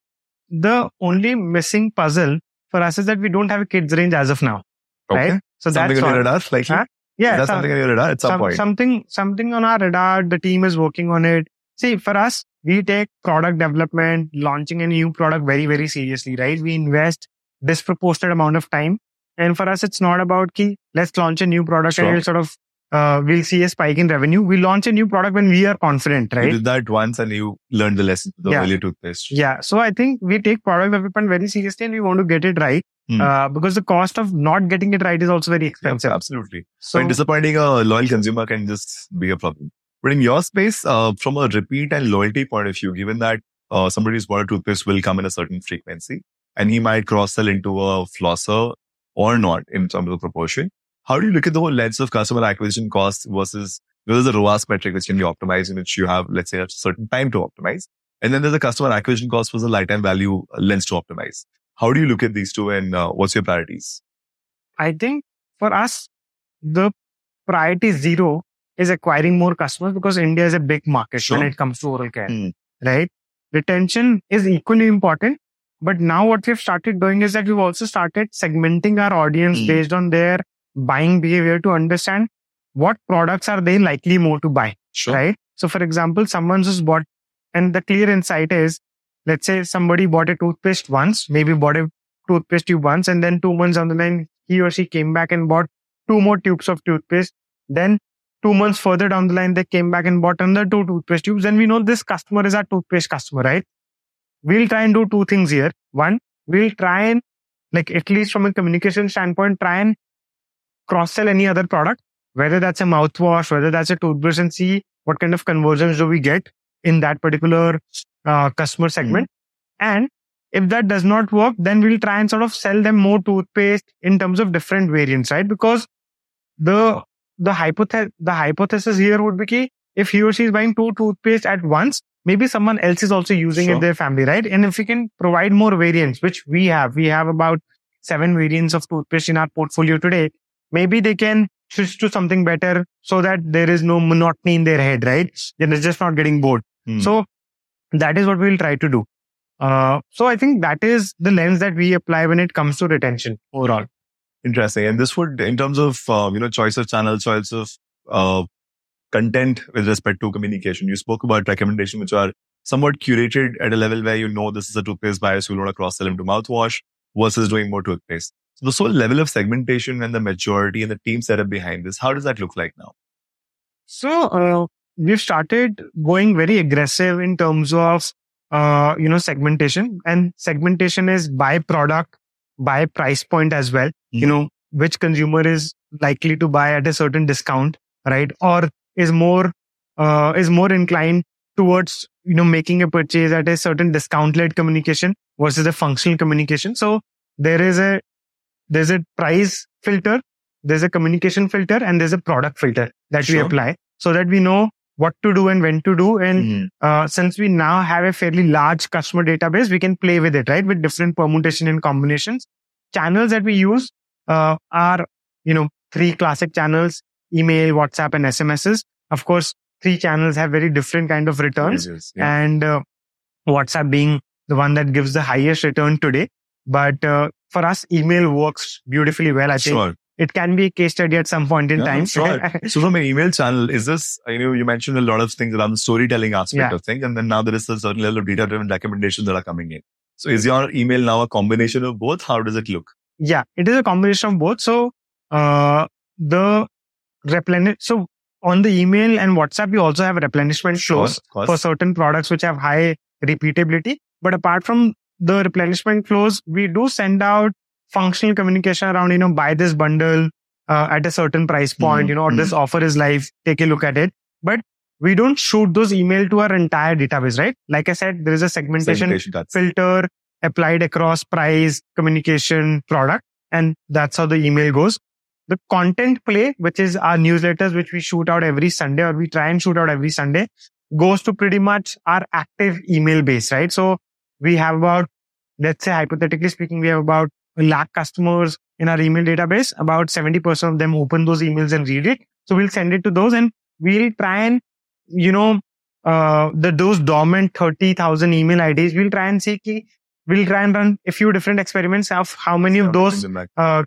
the only missing puzzle for us is that we don't have a kids range as of now. Okay. Right? So something that's on your radar, like huh? yeah, that's some, something on your radar. It's some, point. Something, something on our radar. The team is working on it. See, for us, we take product development, launching a new product very, very seriously, right? We invest disproportionate amount of time. And for us, it's not about ki, let's launch a new product sure. and we'll sort of, uh, we'll see a spike in revenue. We launch a new product when we are confident, right? You did that once and you learned the lesson, the yeah. early toothpaste. Yeah. So I think we take product development very seriously and we want to get it right. Mm. Uh, because the cost of not getting it right is also very expensive. Yeah, absolutely. So when disappointing a loyal consumer can just be a problem. But in your space, uh, from a repeat and loyalty point of view, given that, uh, somebody's bought a toothpaste will come in a certain frequency and he might cross-sell into a flosser or not in terms of proportion. How do you look at the whole lens of customer acquisition costs versus, you know, there's a ROAS metric which can be optimized in which you have, let's say, a certain time to optimize. And then there's a customer acquisition cost versus a lifetime value lens to optimize. How do you look at these two and uh, what's your priorities? I think for us, the priority zero is acquiring more customers because India is a big market sure. when it comes to oral care, mm. right? Retention is equally important. But now what we've started doing is that we've also started segmenting our audience mm. based on their buying behavior to understand what products are they likely more to buy, sure. right? So for example, someone who's bought, and the clear insight is, let's say somebody bought a toothpaste once, maybe bought a toothpaste tube once, and then two months down the line, he or she came back and bought two more tubes of toothpaste. Then two months further down the line, they came back and bought another two toothpaste tubes. Then we know this customer is our toothpaste customer, right? We'll try and do two things here. One, we'll try and, like, at least from a communication standpoint, try and cross-sell any other product, whether that's a mouthwash, whether that's a toothbrush, and see what kind of conversions do we get in that particular uh, customer segment. Mm-hmm. And if that does not work, then we'll try and sort of sell them more toothpaste in terms of different variants, right? Because the the hypothe- the hypothesis here would be ki, if he or she is buying two toothpaste at once, maybe someone else is also using sure. it in their family, right? And if we can provide more variants, which we have, we have about seven variants of toothpaste in our portfolio today. Maybe they can switch to something better so that there is no monotony in their head, right? Then it's just not getting bored. Hmm. So that is what we'll try to do. Uh, so I think that is the lens that we apply when it comes to retention overall. Interesting. And this would, in terms of, uh, you know, choice of channel, choice of, uh, content with respect to communication. You spoke about recommendation, which are somewhat curated at a level where you know this is a toothpaste buyer, so you want to cross-sell him to mouthwash versus doing more toothpaste. So the whole level of segmentation and the maturity and the team setup behind this, how does that look like now? So uh, we've started going very aggressive in terms of uh, you know segmentation, and segmentation is by product, by price point as well. Mm-hmm. You know, which consumer is likely to buy at a certain discount, right? Or is more uh, is more inclined towards, you know, making a purchase at a certain discount-led communication versus a functional communication. So there is a there's a price filter, there's a communication filter, and there's a product filter that sure. we apply so that we know what to do and when to do. And mm-hmm. uh, since we now have a fairly large customer database, we can play with it, right? With different permutation and combinations. Channels that we use uh, are, you know, three classic channels: email, WhatsApp, and S M Ses. Of course, three channels have very different kind of returns. Is, yeah. And uh, WhatsApp being the one that gives the highest return today. But uh, for us, email works beautifully well. I think sure. it can be a case study at some point in yeah, time. Sure. So from an email channel, is this, you know, you mentioned a lot of things around the storytelling aspect yeah. of things. And then now there is a certain level of data-driven recommendations that are coming in. So is your email now a combination of both? How does it look? Yeah, it is a combination of both. So uh, the... Replenish. So on the email and WhatsApp, you also have replenishment flows sure, for certain products which have high repeatability. But apart from the replenishment flows, we do send out functional communication around, you know, buy this bundle uh, at a certain price point, mm-hmm. you know, or this offer is live, take a look at it. But we don't shoot those email to our entire database, right? Like I said, there is a segmentation, segmentation filter applied across price, communication, product, and that's how the email goes. The content play, which is our newsletters, which we shoot out every Sunday, or we try and shoot out every Sunday, goes to pretty much our active email base, right? So we have about, let's say hypothetically speaking, we have about a lakh customers in our email database. About seventy percent of them open those emails and read it. So we'll send it to those, and we'll try and, you know, uh, the those dormant thirty thousand email I Ds, we'll try and see, ki, we'll try and run a few different experiments of how many of those uh,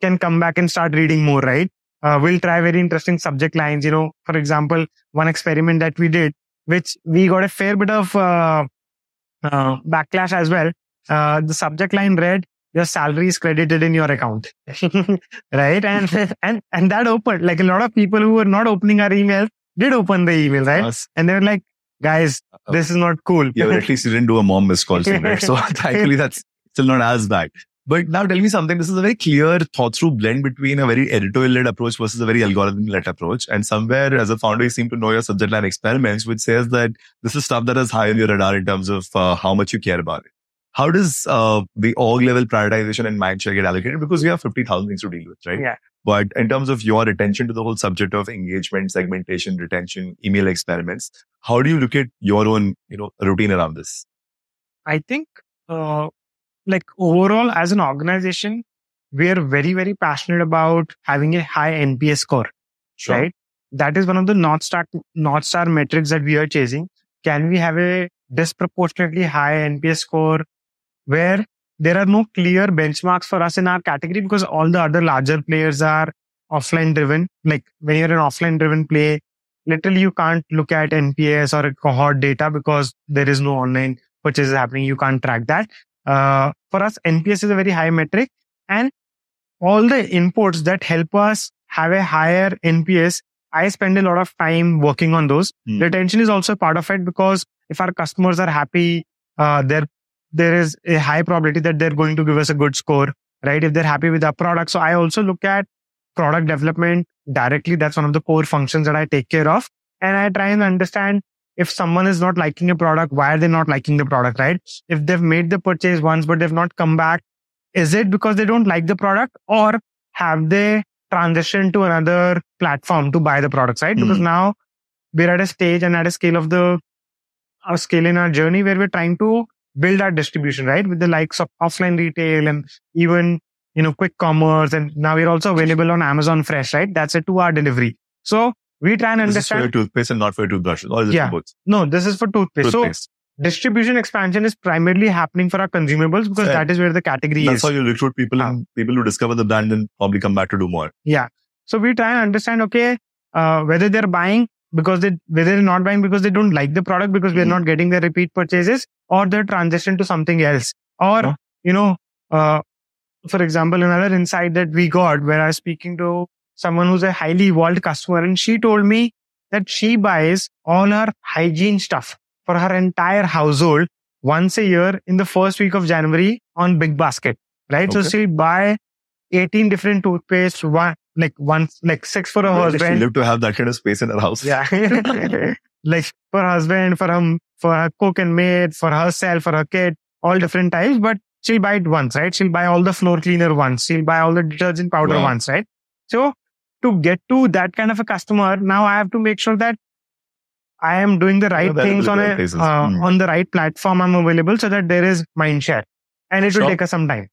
can come back and start reading more, right? Uh, we'll try very interesting subject lines. You know, for example, one experiment that we did, which we got a fair bit of uh, uh, backlash as well. Uh, the subject line read, "Your salary is credited in your account," right? And and and that opened, like, a lot of people who were not opening our emails did open the email, right? Yes. And they were like, "Guys, uh, this is not cool." Yeah, but at least you didn't do a mom missed call soon, right? So thankfully, that's still not as bad. But now tell me something. This is a very clear, thought-through blend between a very editorial-led approach versus a very algorithm-led approach. And somewhere, as a founder, you seem to know your subject line experiments, which says that this is stuff that is high on your radar in terms of uh, how much you care about it. How does uh, the org-level prioritization and mindshare get allocated? Because we have fifty thousand things to deal with, right? Yeah. But in terms of your attention to the whole subject of engagement, segmentation, retention, email experiments, how do you look at your own, you know, routine around this? I think... Uh... Like overall, as an organization, we are very, very passionate about having a high N P S score, sure. Right? That is one of the North Star, North Star metrics that we are chasing. Can we have a disproportionately high N P S score where there are no clear benchmarks for us in our category, because all the other larger players are offline driven. Like when you're an offline driven play, literally you can't look at N P S or cohort data because there is no online purchases happening. You can't track that. Uh, for us, N P S is a very high metric, and all the inputs that help us have a higher N P S, I spend a lot of time working on those. Mm. Retention is also part of it, because if our customers are happy, uh, there there is a high probability that they're going to give us a good score, right? If they're happy with our product. So I also look at product development directly. That's one of the core functions that I take care of. And I try and understand, if someone is not liking a product, why are they not liking the product, right? If they've made the purchase once, but they've not come back, is it because they don't like the product, or have they transitioned to another platform to buy the products, right? Mm. Because now we're at a stage and at a scale of the our scale in our journey where we're trying to build our distribution, right? With the likes of offline retail and even, you know, quick commerce. And now we're also available on Amazon Fresh, right? That's a two hour delivery. So we try and understand. This is for your toothpaste and not for your toothbrushes, or is it yeah. for both? No, this is for toothpaste. toothpaste. So distribution expansion is primarily happening for our consumables, because yeah. that is where the category That's is. That's how you recruit people uh, and people who discover the brand and probably come back to do more. Yeah. So we try and understand, okay, uh, whether they're buying because they, whether they're not buying because they don't like the product, because we're mm. not getting their repeat purchases, or they're transitioned to something else. Or, huh? you know, uh, for example, another insight that we got where I was speaking to someone who's a highly evolved customer, and she told me that she buys all her hygiene stuff for her entire household once a year in the first week of January on Big Basket, right? Okay. So she'll buy eighteen different toothpastes, one like one like six for her well, husband. She lived to have that kind of space in her house. Yeah, like for her husband, for her, for her cook and maid, for herself, for her kid, all different types. But she'll buy it once, right? She'll buy all the floor cleaner once. She'll buy all the detergent powder wow. once, right? So to get to that kind of a customer, now I have to make sure that I am doing the right no, things on a, uh, mm. on the right platform I'm available, so that there is mind share. And it sure. will take us some time.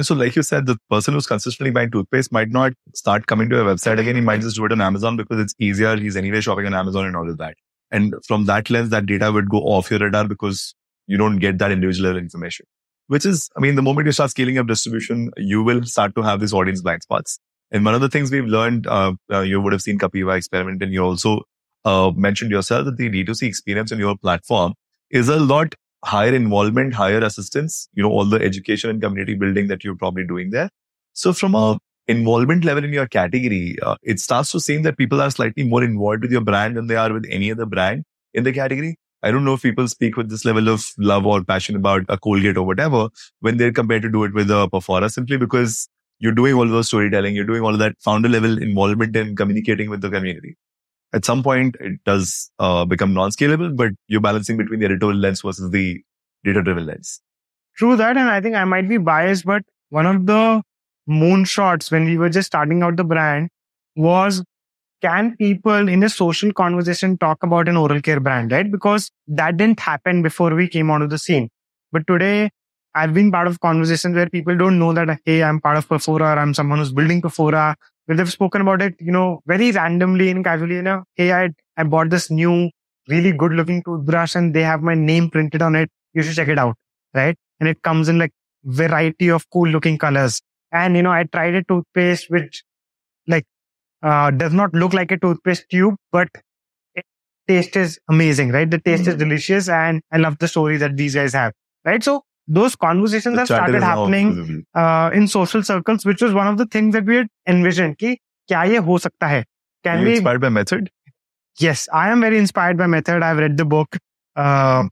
So like you said, the person who's consistently buying toothpaste might not start coming to your website again. He might just do it on Amazon because it's easier. He's anyway shopping on Amazon and all of that. And from that lens, that data would go off your radar because you don't get that individual information. Which is, I mean, the moment you start scaling up distribution, you will start to have these audience blind spots. And one of the things we've learned, uh, uh, you would have seen Kapiva experiment, and you also uh, mentioned yourself that the D two C experience on your platform is a lot higher involvement, higher assistance, you know, all the education and community building that you're probably doing there. So from a involvement level in your category, uh, it starts to seem that people are slightly more involved with your brand than they are with any other brand in the category. I don't know if people speak with this level of love or passion about a Colgate or whatever when they're compared to do it with a Perfora, simply because you're doing all those storytelling, you're doing all of that founder level involvement in communicating with the community. At some point, it does uh, become non-scalable, but you're balancing between the editorial lens versus the data-driven lens. True that, and I think I might be biased, but one of the moonshots when we were just starting out the brand was, can people in a social conversation talk about an oral care brand, right? Because that didn't happen before we came onto the scene. But today, I've been part of conversations where people don't know that, hey, I'm part of Perfora, or I'm someone who's building Perfora. Where they've spoken about it, you know, very randomly and casually, you know, hey, I, I bought this new, really good looking toothbrush and they have my name printed on it. You should check it out, right? And it comes in like variety of cool looking colors. And, you know, I tried a toothpaste which like uh, does not look like a toothpaste tube, but it, taste is amazing, right? The taste mm-hmm. is delicious. And I love the story that these guys have, right? So those conversations the have started happening uh, in social circles, which was one of the things that we had envisioned. Ki, kya ye ho sakta hai? Can Are you we... inspired by Method? Yes, I am very inspired by Method. I've read the book. Uh,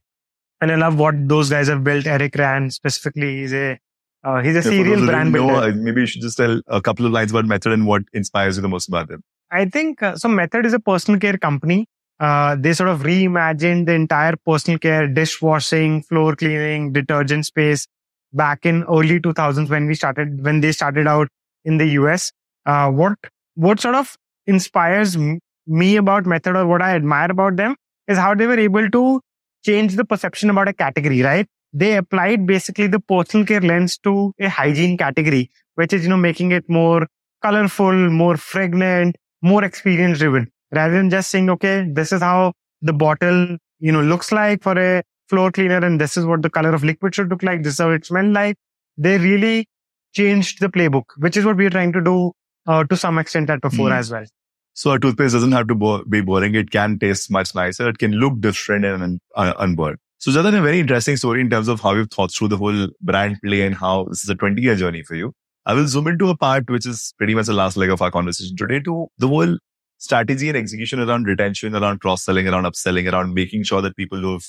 and I love what those guys have built. Eric Rand specifically, he's a, uh, he's a yeah, serial brand builder. Know, maybe you should just tell a couple of lines about Method and what inspires you the most about them. I think, uh, so Method is a personal care company. Uh, they sort of reimagined the entire personal care, dishwashing, floor cleaning, detergent space back in early two thousands when we started, when they started out in the U S. Uh, what, what sort of inspires me about Method or what I admire about them is how they were able to change the perception about a category, right? They applied basically the personal care lens to a hygiene category, which is, you know, making it more colorful, more fragrant, more experience driven. Rather than just saying, okay, this is how the bottle, you know, looks like for a floor cleaner and this is what the color of liquid should look like, this is how it smells like. They really changed the playbook, which is what we're trying to do uh, to some extent at Perfora mm. as well. So a toothpaste doesn't have to bo- be boring. It can taste much nicer. It can look different and uh, unboring. So Jatin, a very interesting story in terms of how you've thought through the whole brand play and how this is a twenty-year journey for you. I will zoom into a part which is pretty much the last leg of our conversation today to the whole strategy and execution around retention, around cross-selling, around upselling, around making sure that people who've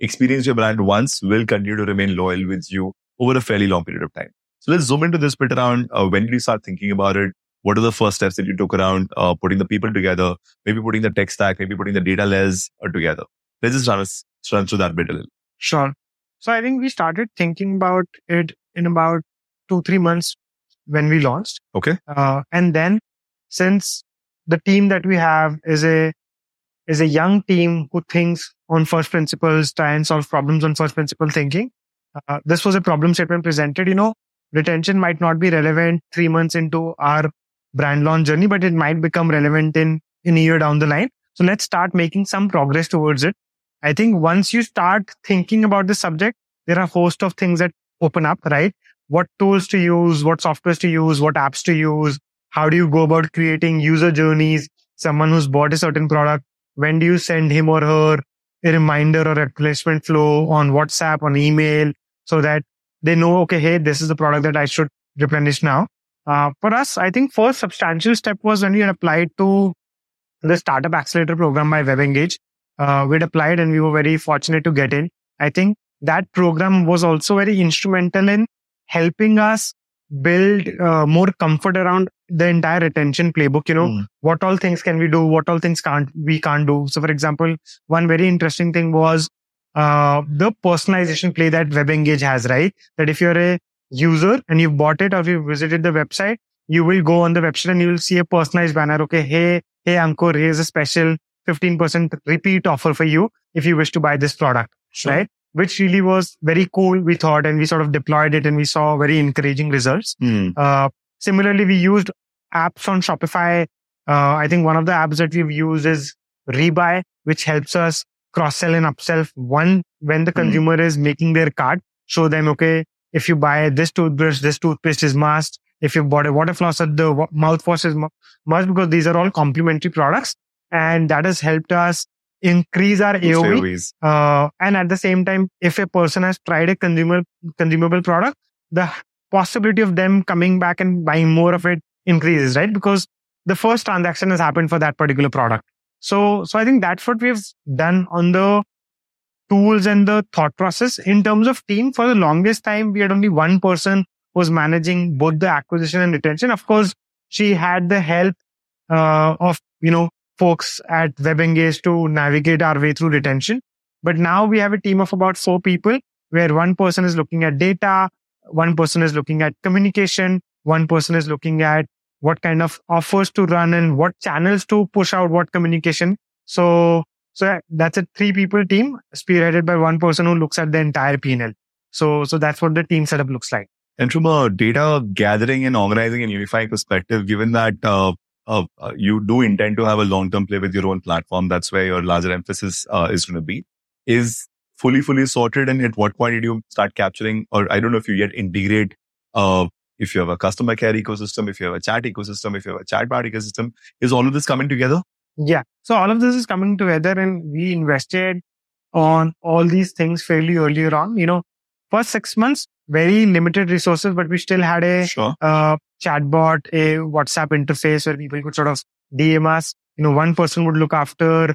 experienced your brand once will continue to remain loyal with you over a fairly long period of time. So let's zoom into this bit around uh, when did you start thinking about it? What are the first steps that you took around uh, putting the people together, maybe putting the tech stack, maybe putting the data layers together? Let's just run, us, run through that bit a little. Sure. So I think we started thinking about it in about two, three months when we launched. Okay. Uh, and then since the team that we have is a is a young team who thinks on first principles, try and solve problems on first principle thinking. Uh, this was a problem statement presented. You know, retention might not be relevant three months into our brand launch journey, but it might become relevant in, in a year down the line. So let's start making some progress towards it. I think once you start thinking about the subject, there are a host of things that open up, right? What tools to use, what softwares to use, what apps to use. How do you go about creating user journeys? Someone who's bought a certain product, when do you send him or her a reminder or a replacement flow on WhatsApp, on email, so that they know, okay, hey, this is the product that I should replenish now. Uh, for us, I think first substantial step was when we had applied to the Startup Accelerator program by WebEngage. Uh, we'd applied and we were very fortunate to get in. I think that program was also very instrumental in helping us build uh, more comfort around the entire retention playbook, you know, mm. what all things can we do, what all things can't we can't do. So for example, one very interesting thing was uh, the personalization play that WebEngage has, right? That if you're a user and you've bought it or you've visited the website, you will go on the website and you will see a personalized banner. Okay, hey, hey Ankur, here's a special fifteen percent repeat offer for you if you wish to buy this product, sure. right? Which really was very cool, we thought, and we sort of deployed it and we saw very encouraging results. Mm. Uh, similarly, we used apps on Shopify. Uh, I think one of the apps that we've used is Rebuy, which helps us cross-sell and upsell. One, when the mm. consumer is making their cart, show them, okay, if you buy this toothbrush, this toothpaste is must. If you bought a water flosser, the wa- mouthwash is must, because these are all complementary products. And that has helped us increase our A O V. Uh, and at the same time, if a person has tried a consumer consumable product, the possibility of them coming back and buying more of it increases, right? Because the first transaction has happened for that particular product. So, so I think that's what we've done on the tools and the thought process. In terms of team, for the longest time, we had only one person who was managing both the acquisition and retention. Of course, she had the help uh, of, you know, folks at WebEngage to navigate our way through retention. But now we have a team of about four people where one person is looking at data, one person is looking at communication, One person is looking at what kind of offers to run and what channels to push out, what communication. So, so that's a three people team spearheaded by one person who looks at the entire P and L. So, so that's what the team setup looks like. And from a data gathering and organizing and unifying perspective, given that uh, uh, you do intend to have a long-term play with your own platform, that's where your larger emphasis uh, is going to be, is fully, fully sorted. And at what point did you start capturing, or I don't know if you yet integrate, uh, if you have a customer care ecosystem, if you have a chat ecosystem, if you have a chatbot ecosystem, is all of this coming together? Yeah. So all of this is coming together, and we invested on all these things fairly earlier on. You know, first six months, very limited resources, but we still had a sure. uh, chatbot, a WhatsApp interface where people could sort of D M us. You know, one person would look after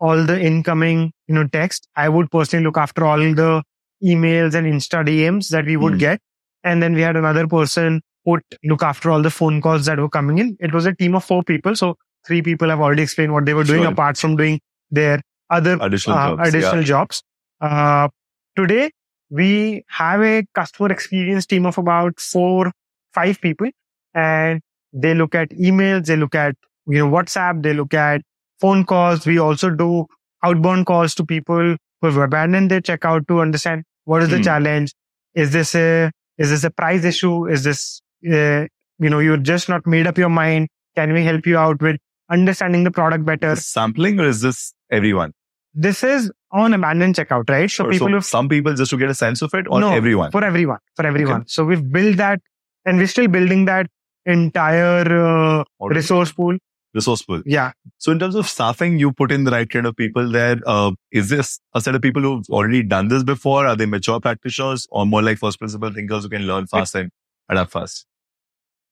all the incoming, you know, text. I would personally look after all the emails and Insta D Ms that we would mm. get. And then we had another person who would look after all the phone calls that were coming in. It was a team of four people. So three people have already explained what they were doing sure. apart from doing their other additional uh, jobs. Additional yeah. jobs. Uh, today, we have a customer experience team of about four, five people, and they look at emails, they look at, you know, WhatsApp, they look at phone calls. We also do outbound calls to people who have abandoned their checkout to understand what is the mm. challenge. Is this a, is this a price issue? Is this, uh, you know, you're just not made up your mind. Can we help you out with understanding the product better? Is this sampling, or is this everyone? This is on abandoned checkout, right? So sure. people, so have, some people, just to get a sense of it, or no, everyone? For everyone, for everyone. Okay. So we've built that, and we're still building that entire uh, resource pool. Resource pool. Yeah. So in terms of staffing, you put in the right kind of people there. Uh, is this a set of people who've already done this before? Are they mature practitioners, or more like first principle thinkers who can learn fast it, and adapt fast?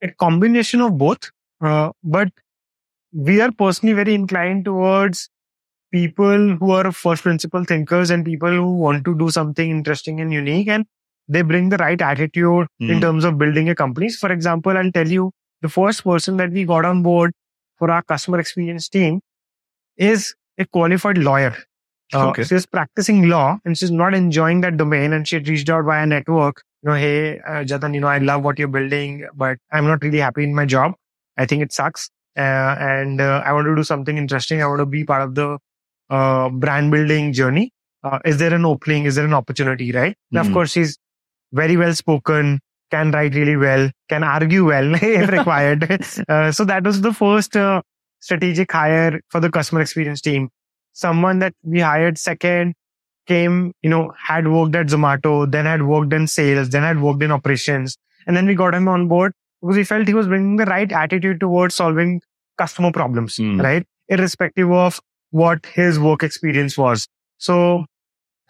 A combination of both. Uh, but we are personally very inclined towards people who are first principle thinkers and people who want to do something interesting and unique, and they bring the right attitude mm. in terms of building a company. For example, I'll tell you, the first person that we got on board for our customer experience team is a qualified lawyer. Uh, okay. She's practicing law and she's not enjoying that domain, and she reached out via network. You know, hey, uh, Jatin, you know, I love what you're building, but I'm not really happy in my job. I think it sucks. Uh, and uh, I want to do something interesting. I want to be part of the Uh, brand building journey. Uh, is there an opening? Is there an opportunity, right? Mm-hmm. Now, of course, she's very well spoken, can write really well, can argue well if required. Uh, so that was the first uh, strategic hire for the customer experience team. Someone that we hired second came, you know, had worked at Zomato, then had worked in sales, then had worked in operations. And then we got him on board because we felt he was bringing the right attitude towards solving customer problems, mm. right? Irrespective of what his work experience was. So,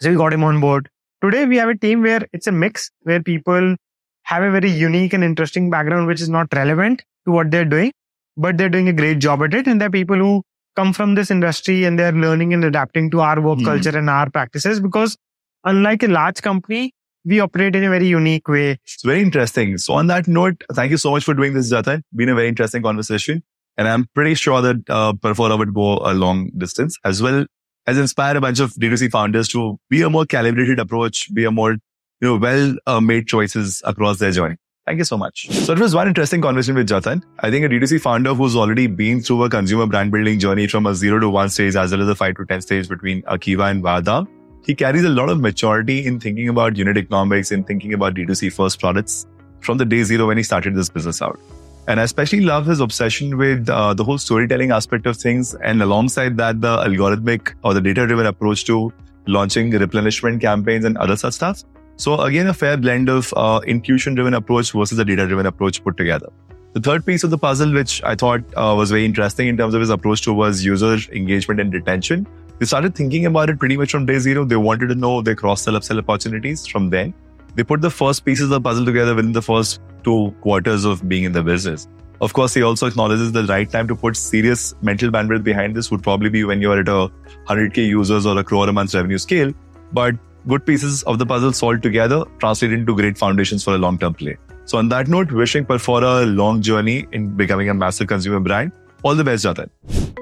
so we got him on board. Today we have a team where it's a mix, where people have a very unique and interesting background which is not relevant to what they're doing, but they're doing a great job at it. And there are people who come from this industry and they're learning and adapting to our work mm. culture and our practices, because unlike a large company, we operate in a very unique way. It's very interesting. So on that note, thank you so much for doing this, Jatin. Been a very interesting conversation. And I'm pretty sure that uh, Perfora would go a long distance, as well as inspire a bunch of D two C founders to be a more calibrated approach, be a more, you know, well-made uh, choices across their journey. Thank you so much. So it was one interesting conversation with Jatin. I think a D two C founder who's already been through a consumer brand building journey from a zero to one stage, as well as a five to ten stage between Akiwa and Vahdam. He carries a lot of maturity in thinking about unit economics and thinking about D two C first products from the day zero when he started this business out. And I especially love his obsession with uh, the whole storytelling aspect of things, and alongside that, the algorithmic or the data-driven approach to launching replenishment campaigns and other such stuff. So again, a fair blend of uh, intuition-driven approach versus a data-driven approach put together. The third piece of the puzzle, which I thought uh, was very interesting in terms of his approach to, was user engagement and retention. They started thinking about it pretty much from day zero. They wanted to know their cross-sell, upsell opportunities from then. They put the first pieces of the puzzle together within the first two quarters of being in the business. Of course, he also acknowledges the right time to put serious mental bandwidth behind this would probably be when you're at a one hundred K users or a crore a month revenue scale. But good pieces of the puzzle solved together translate into great foundations for a long-term play. So on that note, wishing Perfora a long journey in becoming a massive consumer brand. All the best, Jatin.